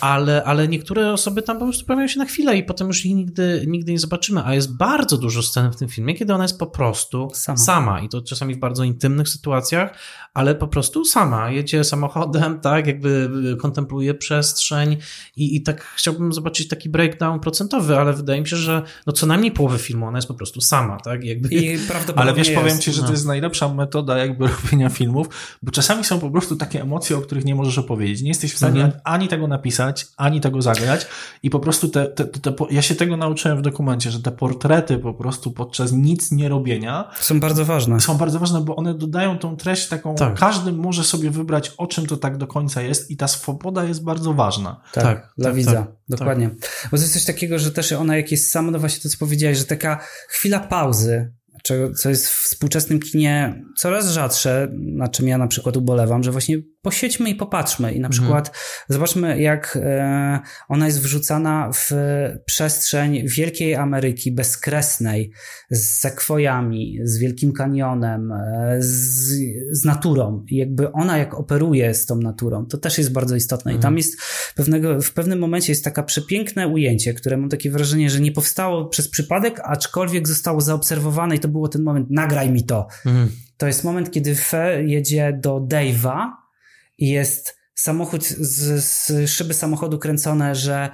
ale, ale niektóre osoby tam po prostu pojawiają się na chwilę i potem już ich nigdy, nigdy nie zobaczymy, a jest bardzo dużo scen w tym filmie, kiedy ona jest po prostu sama, sama. I to czasami w bardzo intymnych sytuacjach, ale po prostu sama, jedzie samochodem, tak, jakby kontempluje przestrzeń i, i tak chciałbym zobaczyć taki breakdown procentowy, ale wydaje mi się, że no co najmniej połowy filmu ona jest po prostu sama, tak? Jakby... I ale wiesz, powiem jest. ci, że no. to jest najlepsza metoda jakby robienia filmów, bo czasami są po prostu takie emocje, o których nie możesz opowiedzieć. Nie jesteś w stanie mhm. ani tego napisać, ani tego zagrać i po prostu te, te, te, te, ja się tego nauczyłem w dokumencie, że te portrety po prostu podczas nic nie robienia są bardzo ważne. Są bardzo ważne, bo one dodają tą treść taką, tak. każdy może sobie wybrać, o czym to tak do końca jest i ta swoboda jest bardzo ważna. Tak, tak dla tak, widza. Tak. Dokładnie. Tak. Bo to jest coś takiego, że też ona jak jest sama, no właśnie to, co powiedziałeś, że taka chwila pauzy, co jest w współczesnym kinie coraz rzadsze, na czym ja na przykład ubolewam, że właśnie posiedźmy i popatrzmy i na przykład mhm. zobaczmy, jak ona jest wrzucana w przestrzeń wielkiej Ameryki, bezkresnej, z sekwojami, z Wielkim Kanionem, z, z naturą. I jakby ona jak operuje z tą naturą, to też jest bardzo istotne. Mhm. I tam jest pewnego, w pewnym momencie jest taka przepiękne ujęcie, które mam takie wrażenie, że nie powstało przez przypadek, aczkolwiek zostało zaobserwowane i to było ten moment, nagraj mi to. Mhm. To jest moment, kiedy Fe jedzie do Dave'a i jest samochód z, z szyby samochodu kręcone, że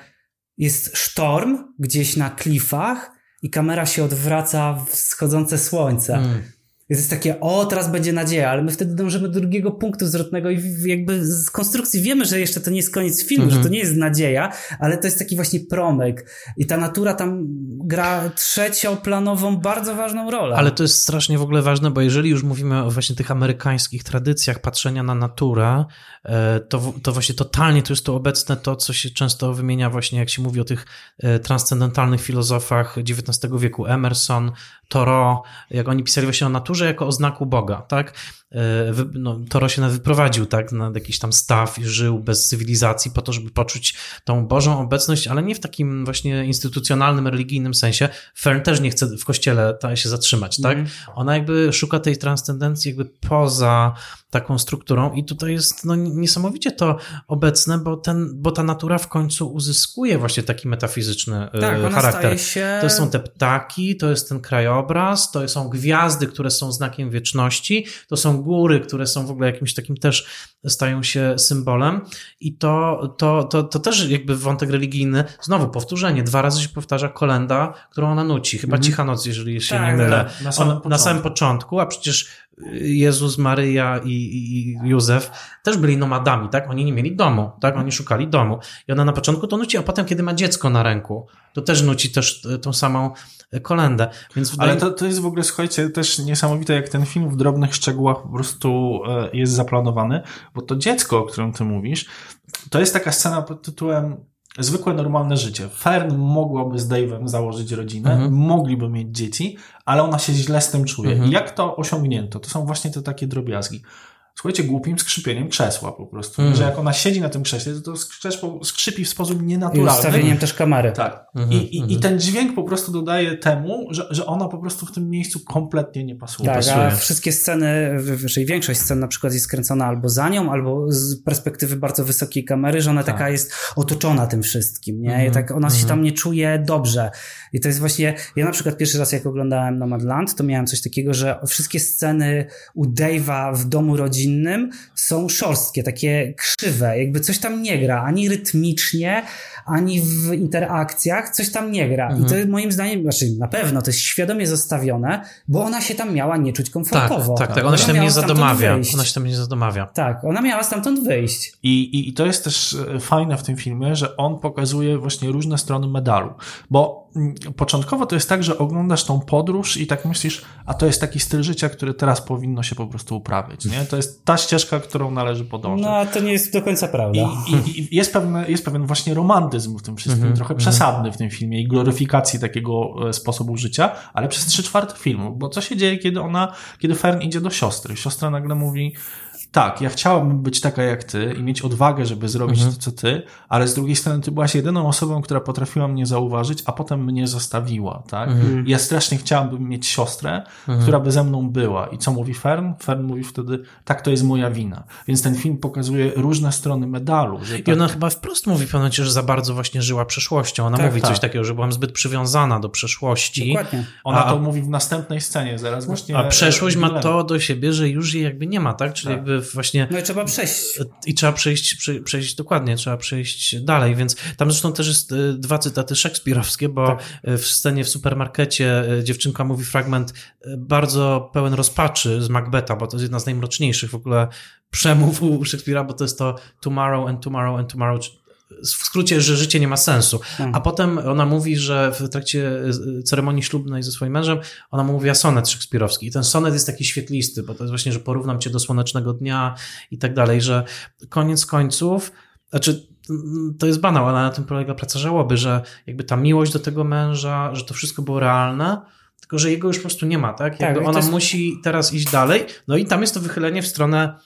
jest sztorm gdzieś na klifach i kamera się odwraca w schodzące słońce. Mm. Jest takie, o, teraz będzie nadzieja, ale my wtedy dążymy do drugiego punktu zwrotnego i jakby z konstrukcji wiemy, że jeszcze to nie jest koniec filmu, mhm. że to nie jest nadzieja, ale to jest taki właśnie promyk i ta natura tam gra trzecioplanową, bardzo ważną rolę. Ale to jest strasznie w ogóle ważne, bo jeżeli już mówimy o właśnie tych amerykańskich tradycjach patrzenia na naturę, to, to właśnie totalnie to jest to obecne to, co się często wymienia właśnie, jak się mówi o tych transcendentalnych filozofach dziewiętnastego wieku, Emerson, Thoreau, jak oni pisali właśnie o naturze, jako o znaku Boga, tak? No, Thoreau się nawet wyprowadził, tak? Na jakiś tam staw i żył bez cywilizacji po to, żeby poczuć tą Bożą obecność, ale nie w takim właśnie instytucjonalnym, religijnym sensie. Fern też nie chce w kościele się zatrzymać, tak? Mm. Ona jakby szuka tej transcendencji jakby poza taką strukturą i tutaj jest no, niesamowicie to obecne, bo, ten, bo ta natura w końcu uzyskuje właśnie taki metafizyczny tak, ona charakter. Staje się... To są te ptaki, to jest ten krajobraz, to są gwiazdy, które są znakiem wieczności, to są góry, które są w ogóle jakimś takim też stają się symbolem i to, to, to, to też jakby wątek religijny, znowu powtórzenie, dwa razy się powtarza kolęda, którą ona nuci, chyba mm-hmm. Cicha noc, jeżeli się tak, nie mylę. Na samym, On, na samym początku, a przecież Jezus, Maryja i, i Józef też byli nomadami, tak? Oni nie mieli domu, tak? Oni szukali domu. I ona na początku to nuci, a potem, kiedy ma dziecko na ręku, to też nuci też tą samą kolędę. Więc wydaje... Ale to, to jest w ogóle, słuchajcie, też niesamowite, jak ten film w drobnych szczegółach po prostu jest zaplanowany, bo to dziecko, o którym ty mówisz, to jest taka scena pod tytułem zwykłe, normalne życie. Fern mogłaby z Dave'em założyć rodzinę, mhm. mogliby mieć dzieci, ale ona się źle z tym czuje. Mhm. Jak to osiągnięto? To są właśnie te takie drobiazgi. słuchajcie, głupim skrzypieniem krzesła po prostu. Mm. Że jak ona siedzi na tym krześle, to, to krzesło skrzypi w sposób nienaturalny. I ustawieniem też kamery. Tak. Mm-hmm, I, i, mm-hmm. I ten dźwięk po prostu dodaje temu, że, że ona po prostu w tym miejscu kompletnie nie pasuje. Tak, a wszystkie sceny, czyli większość scen na przykład jest skręcona albo za nią, albo z perspektywy bardzo wysokiej kamery, że ona tak. taka jest otoczona tym wszystkim, nie? Mm-hmm, I tak ona mm-hmm. się tam nie czuje dobrze. I to jest właśnie, ja na przykład pierwszy raz jak oglądałem Nomadland, to miałem coś takiego, że wszystkie sceny u Dave'a w domu rodzinnym są szorstkie, takie krzywe, jakby coś tam nie gra, ani rytmicznie, ani w interakcjach, coś tam nie gra. Mhm. I to moim zdaniem, znaczy na pewno to jest świadomie zostawione, bo ona się tam miała nie czuć komfortowo. Tak, tak, tak. Ona, ona się tam nie zadomawia. Ona się tam nie zadomawia. Tak, ona miała stamtąd wyjść. I, i, I to jest też fajne w tym filmie, że on pokazuje właśnie różne strony medalu, bo początkowo to jest tak, że oglądasz tą podróż i tak myślisz, a to jest taki styl życia, który teraz powinno się po prostu uprawiać, nie? To jest ta ścieżka, którą należy podążać. No, a to nie jest do końca prawda. I, i, i jest, pewne, jest pewien właśnie romantyzm w tym wszystkim, mm-hmm, trochę mm-hmm. przesadny w tym filmie i gloryfikacji takiego sposobu życia, ale przez trzy czwarte filmu, bo co się dzieje, kiedy ona, kiedy Fern idzie do siostry? Siostra nagle mówi: tak, ja chciałabym być taka jak ty i mieć odwagę, żeby zrobić mhm. to, co ty, ale z drugiej strony ty byłaś jedyną osobą, która potrafiła mnie zauważyć, a potem mnie zostawiła, tak? Mhm. Ja strasznie chciałabym mieć siostrę, mhm. która by ze mną była. I co mówi Fern? Fern mówi wtedy: tak, to jest moja wina. Więc ten film pokazuje różne strony medalu. Że tak... I ona chyba wprost mówi ponoć, że za bardzo właśnie żyła przeszłością. Ona tak, mówi tak. coś takiego, że byłam zbyt przywiązana do przeszłości. Dokładnie. Ona a, to mówi w następnej scenie, zaraz właśnie. A przeszłość ma to do siebie, że już jej jakby nie ma, tak? Czyli tak. jakby właśnie... No i trzeba przejść. I trzeba przejść, przejść dokładnie, trzeba przejść dalej, więc tam zresztą też jest dwa cytaty szekspirowskie, bo tak. w scenie w supermarkecie dziewczynka mówi fragment bardzo pełen rozpaczy z Macbeta, bo to jest jedna z najmroczniejszych w ogóle przemów u Szekspira, bo to jest to tomorrow and tomorrow and tomorrow, w skrócie, że życie nie ma sensu. Tak. A potem ona mówi, że w trakcie ceremonii ślubnej ze swoim mężem ona mówiła sonet szekspirowski i ten sonet jest taki świetlisty, bo to jest właśnie, że porównam cię do słonecznego dnia i tak dalej, że koniec końców, znaczy to jest banał, ale na tym polega praca żałoby, że jakby ta miłość do tego męża, że to wszystko było realne, tylko że jego już po prostu nie ma, tak? Jakby tak, ona jest... musi teraz iść dalej, no i tam jest to wychylenie w stronę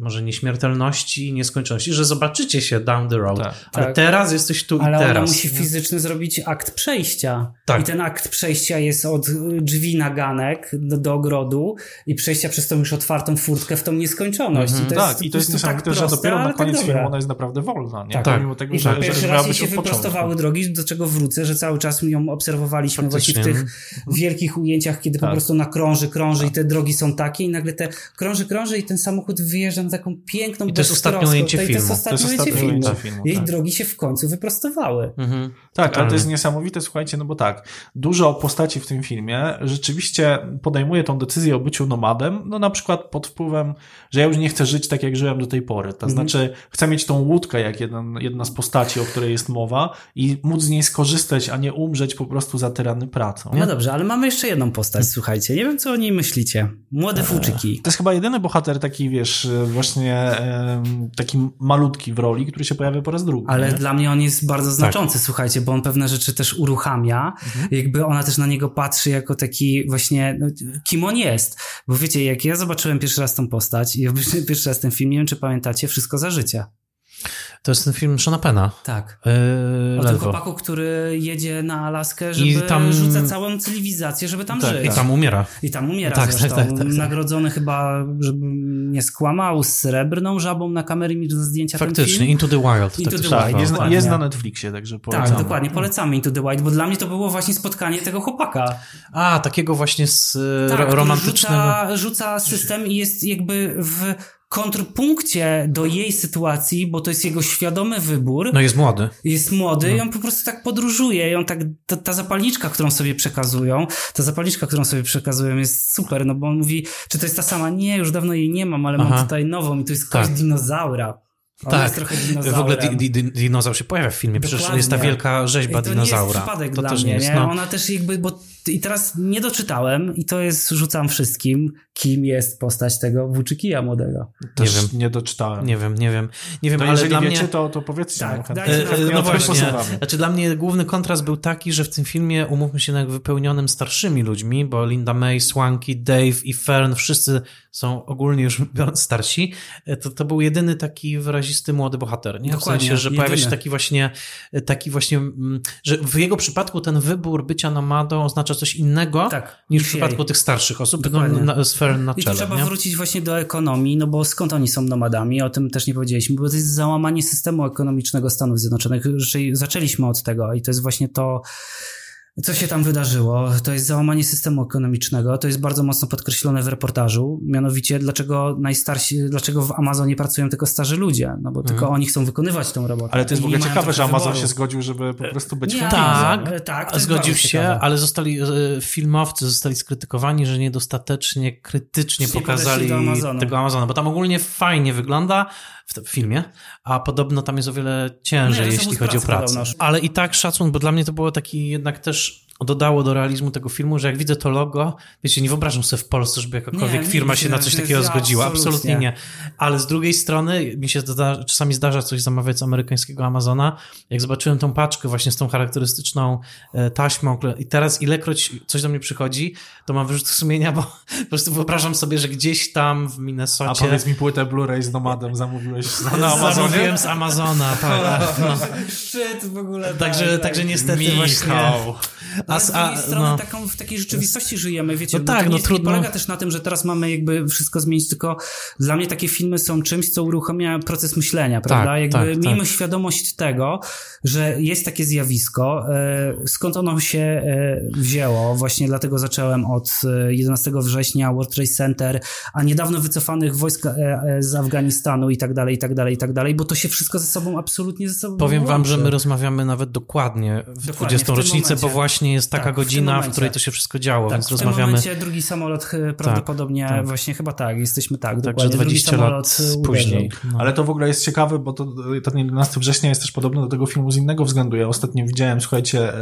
może nieśmiertelności, nieskończoności, że zobaczycie się down the road, tak, ale tak. teraz jesteś tu ale i teraz. Ale ona musi fizycznie zrobić akt przejścia. Tak. I ten akt przejścia jest od drzwi na ganek do, do ogrodu i przejścia przez tą już otwartą furtkę w tą nieskończoność. Mm-hmm. I to tak, jest, i to jest też tak, że dopiero na koniec tak filmu ona jest naprawdę wolna. Nie? Tak. Tak. Mimo tego, I że, pierwszy że raz jej się wyprostowały drogi, do czego wrócę, że cały czas ją obserwowaliśmy właśnie w tych wielkich ujęciach, kiedy tak. po prostu ona krąży, krąży tak. i te drogi są takie i nagle te krąży, krąży i ten samochód wyjeżdża na taką piękną... I to jest ostatnie ujęcie filmu. To jest ostatnie ujęcie filmu. Jej tak. drogi się w końcu wyprostowały. Mhm. Tak, Totalnie. Ale to jest niesamowite, słuchajcie, no bo tak, dużo postaci w tym filmie rzeczywiście podejmuje tą decyzję o byciu nomadem, no na przykład pod wpływem, że ja już nie chcę żyć tak, jak żyłem do tej pory. To mhm. znaczy, chcę mieć tą łódkę, jak jeden, jedna z postaci, o której jest mowa i móc z niej skorzystać, a nie umrzeć po prostu zatyrany pracą. No dobrze, ale mamy jeszcze jedną postać, słuchajcie. Nie wiem, co o niej myślicie. Młode Włóczyki. To jest chyba jedyny bohater taki, wiesz... właśnie taki malutki w roli, który się pojawia po raz drugi. Ale nie? dla mnie on jest bardzo znaczący, tak. słuchajcie, bo on pewne rzeczy też uruchamia. Mhm. Jakby ona też na niego patrzy jako taki właśnie, no, kim on jest. Bo wiecie, jak ja zobaczyłem pierwszy raz tą postać i pierwszy raz ten film, nie wiem, czy pamiętacie, Wszystko za życia. To jest ten film Seana Penna. Tak. Yy, o tym chłopaku, który jedzie na Alaskę, żeby I tam... rzuca całą cywilizację, żeby tam tak, żyć. I tam umiera. I tam umiera tak, zresztą. Tak, tak, tak, nagrodzony tak. chyba, żeby nie skłamał, z srebrną żabą na kamerę mi do zdjęcia. Faktycznie, ten film. Into the Wild. Into the tak, Wild. Jest, jest na Netflixie, także polecamy. Tak, dokładnie, polecamy Into the Wild, bo dla mnie to było właśnie spotkanie tego chłopaka. A, takiego właśnie z tak, ro- romantycznego... Rzuca, rzuca system i jest jakby w... kontrpunkcie do jej sytuacji, bo to jest jego świadomy wybór. No jest młody. Jest młody no. i on po prostu tak podróżuje i on tak, ta, ta zapalniczka, którą sobie przekazują, ta zapalniczka, którą sobie przekazują jest super, no bo on mówi, czy to jest ta sama? Nie, już dawno jej nie mam, ale Aha. mam tutaj nową i to jest kość tak. dinozaura. Tak, w ogóle di- di- dinozaur się pojawia w filmie. Dokładnie. Przecież jest ta wielka rzeźba to dinozaura. To nie jest to też mnie, nie jest. No. Ona też jakby, bo i teraz nie doczytałem i to jest, rzucam wszystkim, kim jest postać tego Włóczykija młodego. Też nie wiem, nie doczytałem. Nie wiem, nie wiem. Nie wiem, no ale jeżeli dla wiecie, mnie... to, to powiedzcie. Tak, tak, e, tak, no, no właśnie, znaczy dla mnie główny kontrast był taki, że w tym filmie, umówmy się, na wypełnionym starszymi ludźmi, bo Linda May, Swankie, Dave i Fern, wszyscy są ogólnie już starsi, to, to był jedyny taki wyrazisty młody bohater, nie? Dokładnie, w sensie, że jedyny. Pojawia się taki właśnie, taki właśnie, że w jego przypadku ten wybór bycia nomadą oznacza coś innego tak, niż w przypadku tych starszych osób, no, na, z Fern na czele. I trzeba nie? wrócić właśnie do ekonomii, no bo skąd oni są nomadami? O tym też nie powiedzieliśmy, bo to jest załamanie systemu ekonomicznego Stanów Zjednoczonych. Zaczęliśmy od tego i to jest właśnie to, co się tam wydarzyło. To jest załamanie systemu ekonomicznego. To jest bardzo mocno podkreślone w reportażu. Mianowicie, dlaczego najstarsi, dlaczego w Amazonie pracują tylko starzy ludzie? No bo mhm. tylko oni chcą wykonywać tą robotę. Ale to jest w ogóle ciekawe, że Amazon wyboru. się zgodził, żeby po prostu być... Nie, tak, tak zgodził się, ciekawe. ale zostali filmowcy zostali skrytykowani, że niedostatecznie krytycznie Czyli pokazali tego Amazona. Bo tam ogólnie fajnie wygląda w filmie, a podobno tam jest o wiele ciężej, no, jeśli chodzi o pracę. Ale i tak szacun, bo dla mnie to było taki jednak też dodało do realizmu tego filmu, że jak widzę to logo, wiecie, nie wyobrażam sobie w Polsce, żeby jakakolwiek nie, firma nie, się na coś takiego ja zgodziła. Absolutnie nie. Ale z drugiej strony mi się zda, czasami zdarza coś zamawiać z amerykańskiego Amazona. Jak zobaczyłem tą paczkę właśnie z tą charakterystyczną taśmą i teraz ilekroć coś do mnie przychodzi, to mam wyrzut sumienia, bo po prostu wyobrażam sobie, że gdzieś tam w Minnesocie... A powiedz mi płytę Blu-ray z Nomadem zamówiłeś na Amazonie? Zamówiłem z Amazona, tak. No. Szczyt w ogóle. Także, tak, także niestety Michał. właśnie... A z drugiej strony no. taką, w takiej rzeczywistości żyjemy, wiecie, no tak, no trudno. Polega też na tym, że teraz mamy jakby wszystko zmienić, tylko dla mnie takie filmy są czymś, co uruchamia proces myślenia, prawda? Tak, jakby tak, miejmy tak. świadomość tego, że jest takie zjawisko, skąd ono się wzięło, właśnie dlatego zacząłem od jedenastego września World Trade Center, a niedawno wycofanych wojsk z Afganistanu i tak dalej, i tak dalej, i tak dalej, bo to się wszystko ze sobą absolutnie ze sobą Powiem łączy. Wam, że my rozmawiamy nawet dokładnie w dokładnie, dwudziestą w rocznicę, bo właśnie jest taka tak, godzina, w, w której to się wszystko działo, tak, więc rozmawiamy... Tak, w tym momencie drugi samolot prawdopodobnie, tak, tak. właśnie chyba tak, jesteśmy tak, tak dokładnie, dwadzieścia lat później. No. Ale to w ogóle jest ciekawe, bo to, ten jedenastego września jest też podobny do tego filmu z innego względu. Ja ostatnio widziałem, słuchajcie,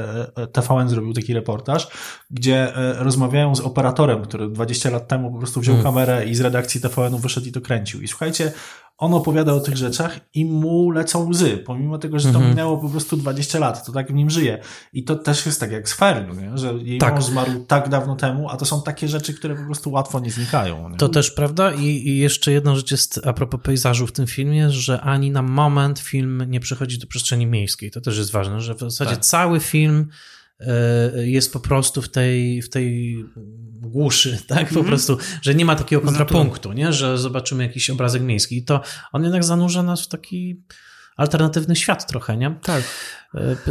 T V N zrobił taki reportaż, gdzie rozmawiają z operatorem, który dwadzieścia lat temu po prostu wziął hmm. kamerę i z redakcji T V N-u wyszedł i to kręcił. I słuchajcie, on opowiada o tych rzeczach i mu lecą łzy, pomimo tego, że to mhm. minęło po prostu dwadzieścia lat, to tak w nim żyje. I to też jest tak jak z Fern, nie? Że jej tak. mąż zmarł tak dawno temu, a to są takie rzeczy, które po prostu łatwo nie znikają. Nie? To też prawda i, i jeszcze jedna rzecz jest a propos pejzażu w tym filmie, że ani na moment film nie przechodzi do przestrzeni miejskiej. To też jest ważne, że w zasadzie tak. cały film jest po prostu w tej, w tej głuszy, tak, po mm-hmm. prostu, że nie ma takiego kontrapunktu, nie, że zobaczymy jakiś obrazek miejski i to on jednak zanurza nas w taki alternatywny świat trochę, nie? Tak.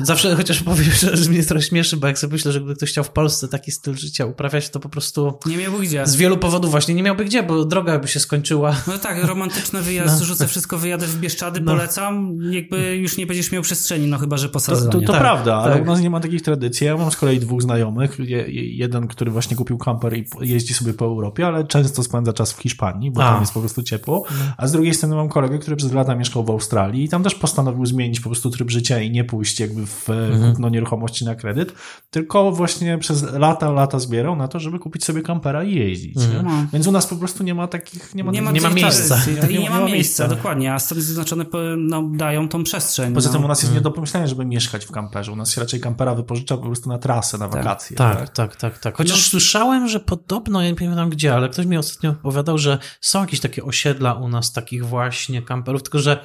Zawsze chociaż powiem, że mnie trochę śmieszy, bo jak sobie myślę, że gdyby ktoś chciał w Polsce taki styl życia uprawiać, to po prostu... Nie miałby gdzie. Z wielu powodów właśnie nie miałby gdzie, bo droga by się skończyła. No tak, romantyczny wyjazd, no. rzucę wszystko, wyjadę w Bieszczady, no. polecam, jakby już nie będziesz miał przestrzeni, no chyba, że posadzenia. To, to, to tak, prawda, tak. ale u nas nie ma takich tradycji. Ja mam z kolei dwóch znajomych, jeden, który właśnie kupił kamper i jeździ sobie po Europie, ale często spędza czas w Hiszpanii, bo a. tam jest po prostu ciepło, a z drugiej strony mam kolegę, który przez lata mieszkał w Australii i tam też postanowił zmienić po prostu tryb życia i nie pójść jakby w kupno mhm. nieruchomości na kredyt, tylko właśnie przez lata, lata zbierał na to, żeby kupić sobie kampera i jeździć. Mhm. No. Więc u nas po prostu nie ma takich, nie ma, nie ma, nie ma miejsca. Nie, nie, nie ma miejsca, dokładnie, a Stany Zjednoczone no, dają tą przestrzeń. Poza no. tym u nas jest mhm. nie do pomyślenia, żeby mieszkać w kamperze. U nas się raczej kampera wypożycza po prostu na trasę, na wakacje. Tak, tak, tak. tak, tak. Chociaż no. słyszałem, że podobno, ja nie pamiętam gdzie, ale ktoś mi ostatnio opowiadał, że są jakieś takie osiedla u nas takich właśnie kamperów, tylko że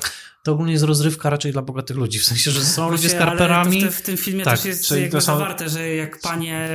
to ogólnie jest rozrywka raczej dla bogatych ludzi. W sensie, że są właśnie, ludzie z karperami. Ale to w, te, w tym filmie tak, też jest jakby są... zawarte, że jak panie...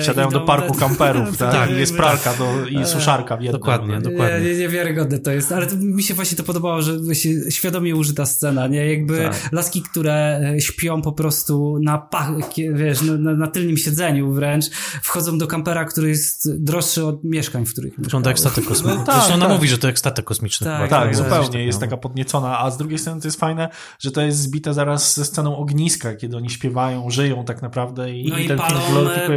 E, siadają do parku do... kamperów, tak? tak jest pralka do, i suszarka w jednym. Dokładnie, dokładnie. Niewiarygodne to jest. Ale to, mi się właśnie to podobało, że się świadomie użyta scena, nie? Jakby tak. laski, które śpią po prostu na pach, wiesz, na, na tylnym siedzeniu wręcz, wchodzą do kampera, który jest droższy od mieszkań, w których... Wygląda jak statek kosmiczny. No, tak, Zresztą tak. ona mówi, że to jak statek kosmiczny. Tak, tak, tak zupełnie. Jest taka podniecona, a z drugiej sceny, to jest fajne, że to jest zbite zaraz ze sceną ogniska, kiedy oni śpiewają, żyją tak naprawdę. I no i palą,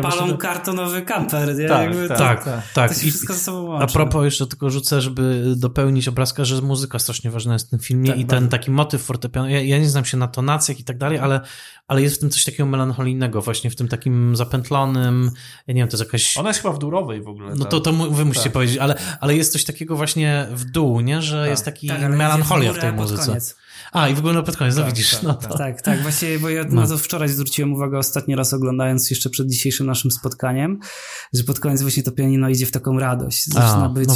palą że... kartonowy kamper, nie? Tak, tak, tak, tak, tak. To się wszystko ze sobą łączy. A propos jeszcze tylko rzucę, żeby dopełnić obrazka, że muzyka strasznie ważna jest w tym filmie, tak, i ten bardzo. Taki motyw fortepianu, ja, ja nie znam się na tonacjach i tak dalej, ale, ale jest w tym coś takiego melancholijnego, właśnie w tym takim zapętlonym, ja nie wiem, to jest jakaś... Ona jest chyba w durowej w ogóle. No tak. to, to wy musicie tak. powiedzieć, ale, ale jest coś takiego właśnie w dół, nie? Że tak. jest taki tak, melancholia w tej muzyce. Koniec. A, i w ogóle pod koniec, tak, no widzisz. Tak, no to... tak, tak, właśnie, bo ja na no. to wczoraj zwróciłem uwagę ostatni raz oglądając jeszcze przed dzisiejszym naszym spotkaniem, że pod koniec właśnie to pianino idzie w taką radość. Zaczyna A, być no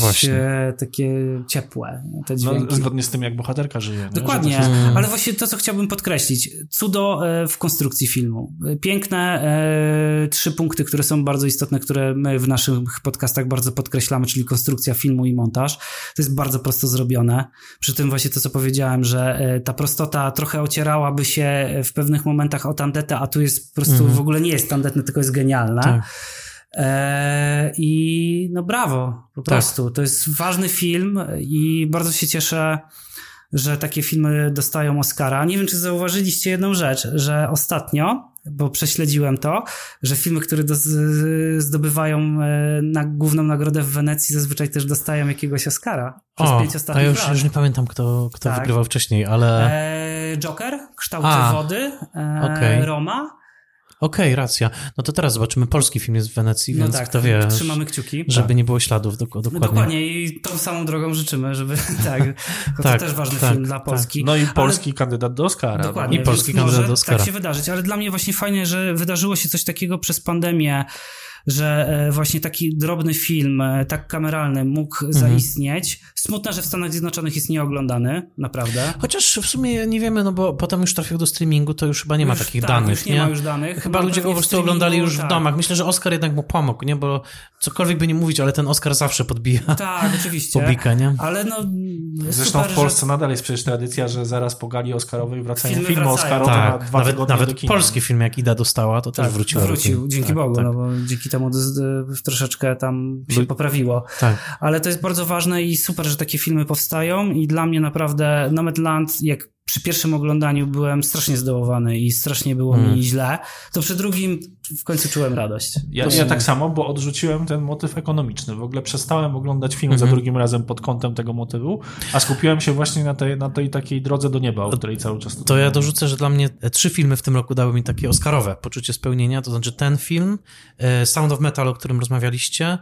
takie ciepłe. Te dźwięki. No, zgodnie z tym, jak bohaterka żyje. Dokładnie, się... hmm. ale właśnie to, co chciałbym podkreślić. Cudo w konstrukcji filmu. Piękne e, trzy punkty, które są bardzo istotne, które my w naszych podcastach bardzo podkreślamy, czyli konstrukcja filmu i montaż. To jest bardzo prosto zrobione. Przy tym właśnie to, co powiedziałem, że e, ta prostota trochę ocierałaby się w pewnych momentach o tandetę, a tu jest po prostu mhm. w ogóle nie jest tandetne, tylko jest genialna. Tak. Eee, I no brawo, po prostu. Tak. To jest ważny film i bardzo się cieszę, że takie filmy dostają Oscara. Nie wiem, czy zauważyliście jedną rzecz, że ostatnio, bo prześledziłem to, że filmy, które do, zdobywają na główną nagrodę w Wenecji, zazwyczaj też dostają jakiegoś Oscara. Przez o, pięć ostatnich ja już, lat. już nie pamiętam, kto, kto tak. wygrywał wcześniej, ale... E, Joker, Kształty A, wody, e, okay. Roma. Okej, okay, racja. No to teraz zobaczymy. Polski film jest w Wenecji, no więc tak, kto wie, trzymamy kciuki. Żeby tak. nie było śladów. Dok- dokładnie. No dokładnie i tą samą drogą życzymy, żeby tak. To tak, też ważny tak, film dla Polski. Tak. No i polski ale... kandydat do Oscara. Dokładnie. No. I polski więc kandydat do Oscara. Tak się wydarzyć, ale dla mnie właśnie fajnie, że wydarzyło się coś takiego przez pandemię, że właśnie taki drobny film, tak kameralny, mógł mhm. zaistnieć. Smutne, że w Stanach Zjednoczonych jest nieoglądany, naprawdę. Chociaż w sumie nie wiemy, no bo potem już trafił do streamingu, to już chyba nie ma już, takich tak, danych. Nie, nie ma już danych. Chyba ludzie go po prostu oglądali już tak. w domach. Myślę, że Oscar jednak mu pomógł, nie? Bo cokolwiek by nie mówić, ale ten Oscar zawsze podbija. Tak, oczywiście. Publika, nie? Ale no, Zresztą super, w Polsce że... nadal jest przecież tradycja, że zaraz po gali Oscarowej wracają filmy, filmy Oscarowe. Tak, na dwa nawet nawet do kina. Polski film, jak Ida dostała, to tak, też wrócił. Wrócił, dzięki tak, Bogu, tak. no bo dzięki temu troszeczkę tam się poprawiło. Tak. Ale to jest bardzo ważne i super, że takie filmy powstają i dla mnie naprawdę Nomadland, jak przy pierwszym oglądaniu byłem strasznie zdołowany i strasznie było mm. mi źle, to przy drugim w końcu czułem radość. Ja, ja tak samo, bo odrzuciłem ten motyw ekonomiczny. W ogóle przestałem oglądać film mm-hmm. za drugim razem pod kątem tego motywu, a skupiłem się właśnie na tej, na tej takiej drodze do nieba, o której cały czas... To, to ja dorzucę, że dla mnie trzy filmy w tym roku dały mi takie oscarowe poczucie spełnienia, to znaczy ten film, Sound of Metal, o którym rozmawialiście,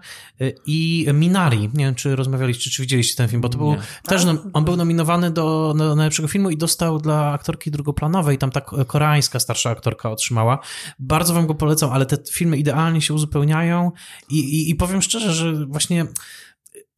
i Minari. Nie wiem, czy rozmawialiście, czy widzieliście ten film, bo to był Nie. też, on był nominowany do, do najlepszego filmu i do stał dla aktorki drugoplanowej, tam ta koreańska starsza aktorka otrzymała. Bardzo wam go polecam, ale te filmy idealnie się uzupełniają i, i, i powiem szczerze, że właśnie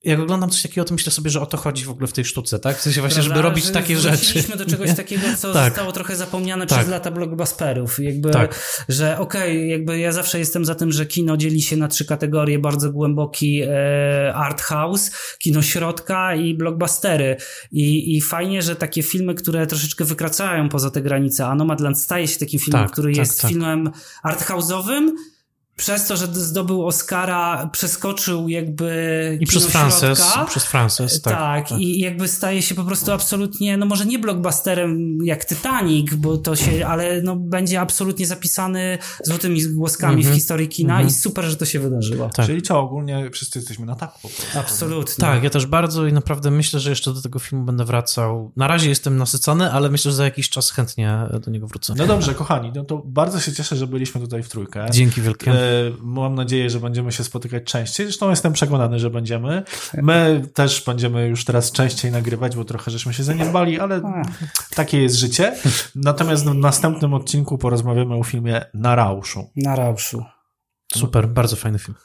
jak oglądam coś takiego, to myślę sobie, że o to chodzi w ogóle w tej sztuce, tak? W sensie właśnie, Prawda, żeby robić że takie rzeczy. Wróciliśmy do czegoś nie? takiego, co tak. zostało trochę zapomniane tak. przez lata blockbusterów. Jakby, tak. że okej, okay, jakby ja zawsze jestem za tym, że kino dzieli się na trzy kategorie, bardzo głęboki e, art house, kino środka i blockbustery. I, I fajnie, że takie filmy, które troszeczkę wykraczają poza te granice, a Nomadland staje się takim filmem, tak, który tak, jest tak. filmem art house'owym, przez to, że zdobył Oscara, przeskoczył jakby... I przez Francis, przez Francis, tak, tak. Tak, i jakby staje się po prostu absolutnie, no może nie blockbusterem jak Titanic, bo to się, ale no będzie absolutnie zapisany złotymi głoskami mm-hmm. w historii kina mm-hmm. i super, że to się wydarzyło. Tak. Czyli co, ogólnie wszyscy jesteśmy na tak. Absolutnie. Tak, ja też bardzo i naprawdę myślę, że jeszcze do tego filmu będę wracał. Na razie jestem nasycony, ale myślę, że za jakiś czas chętnie do niego wrócę. No dobrze, kochani, no to bardzo się cieszę, że byliśmy tutaj w trójkę. Dzięki wielkie. Mam nadzieję, że będziemy się spotykać częściej. Zresztą jestem przekonany, że będziemy. My też będziemy już teraz częściej nagrywać, bo trochę żeśmy się zaniedbali, ale takie jest życie. Natomiast w następnym odcinku porozmawiamy o filmie Na rauszu. Na rauszu. Super, bardzo fajny film.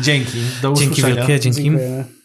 Dzięki, do usłyszenia. Dzięki wielkie, dzięki. Dziękujemy.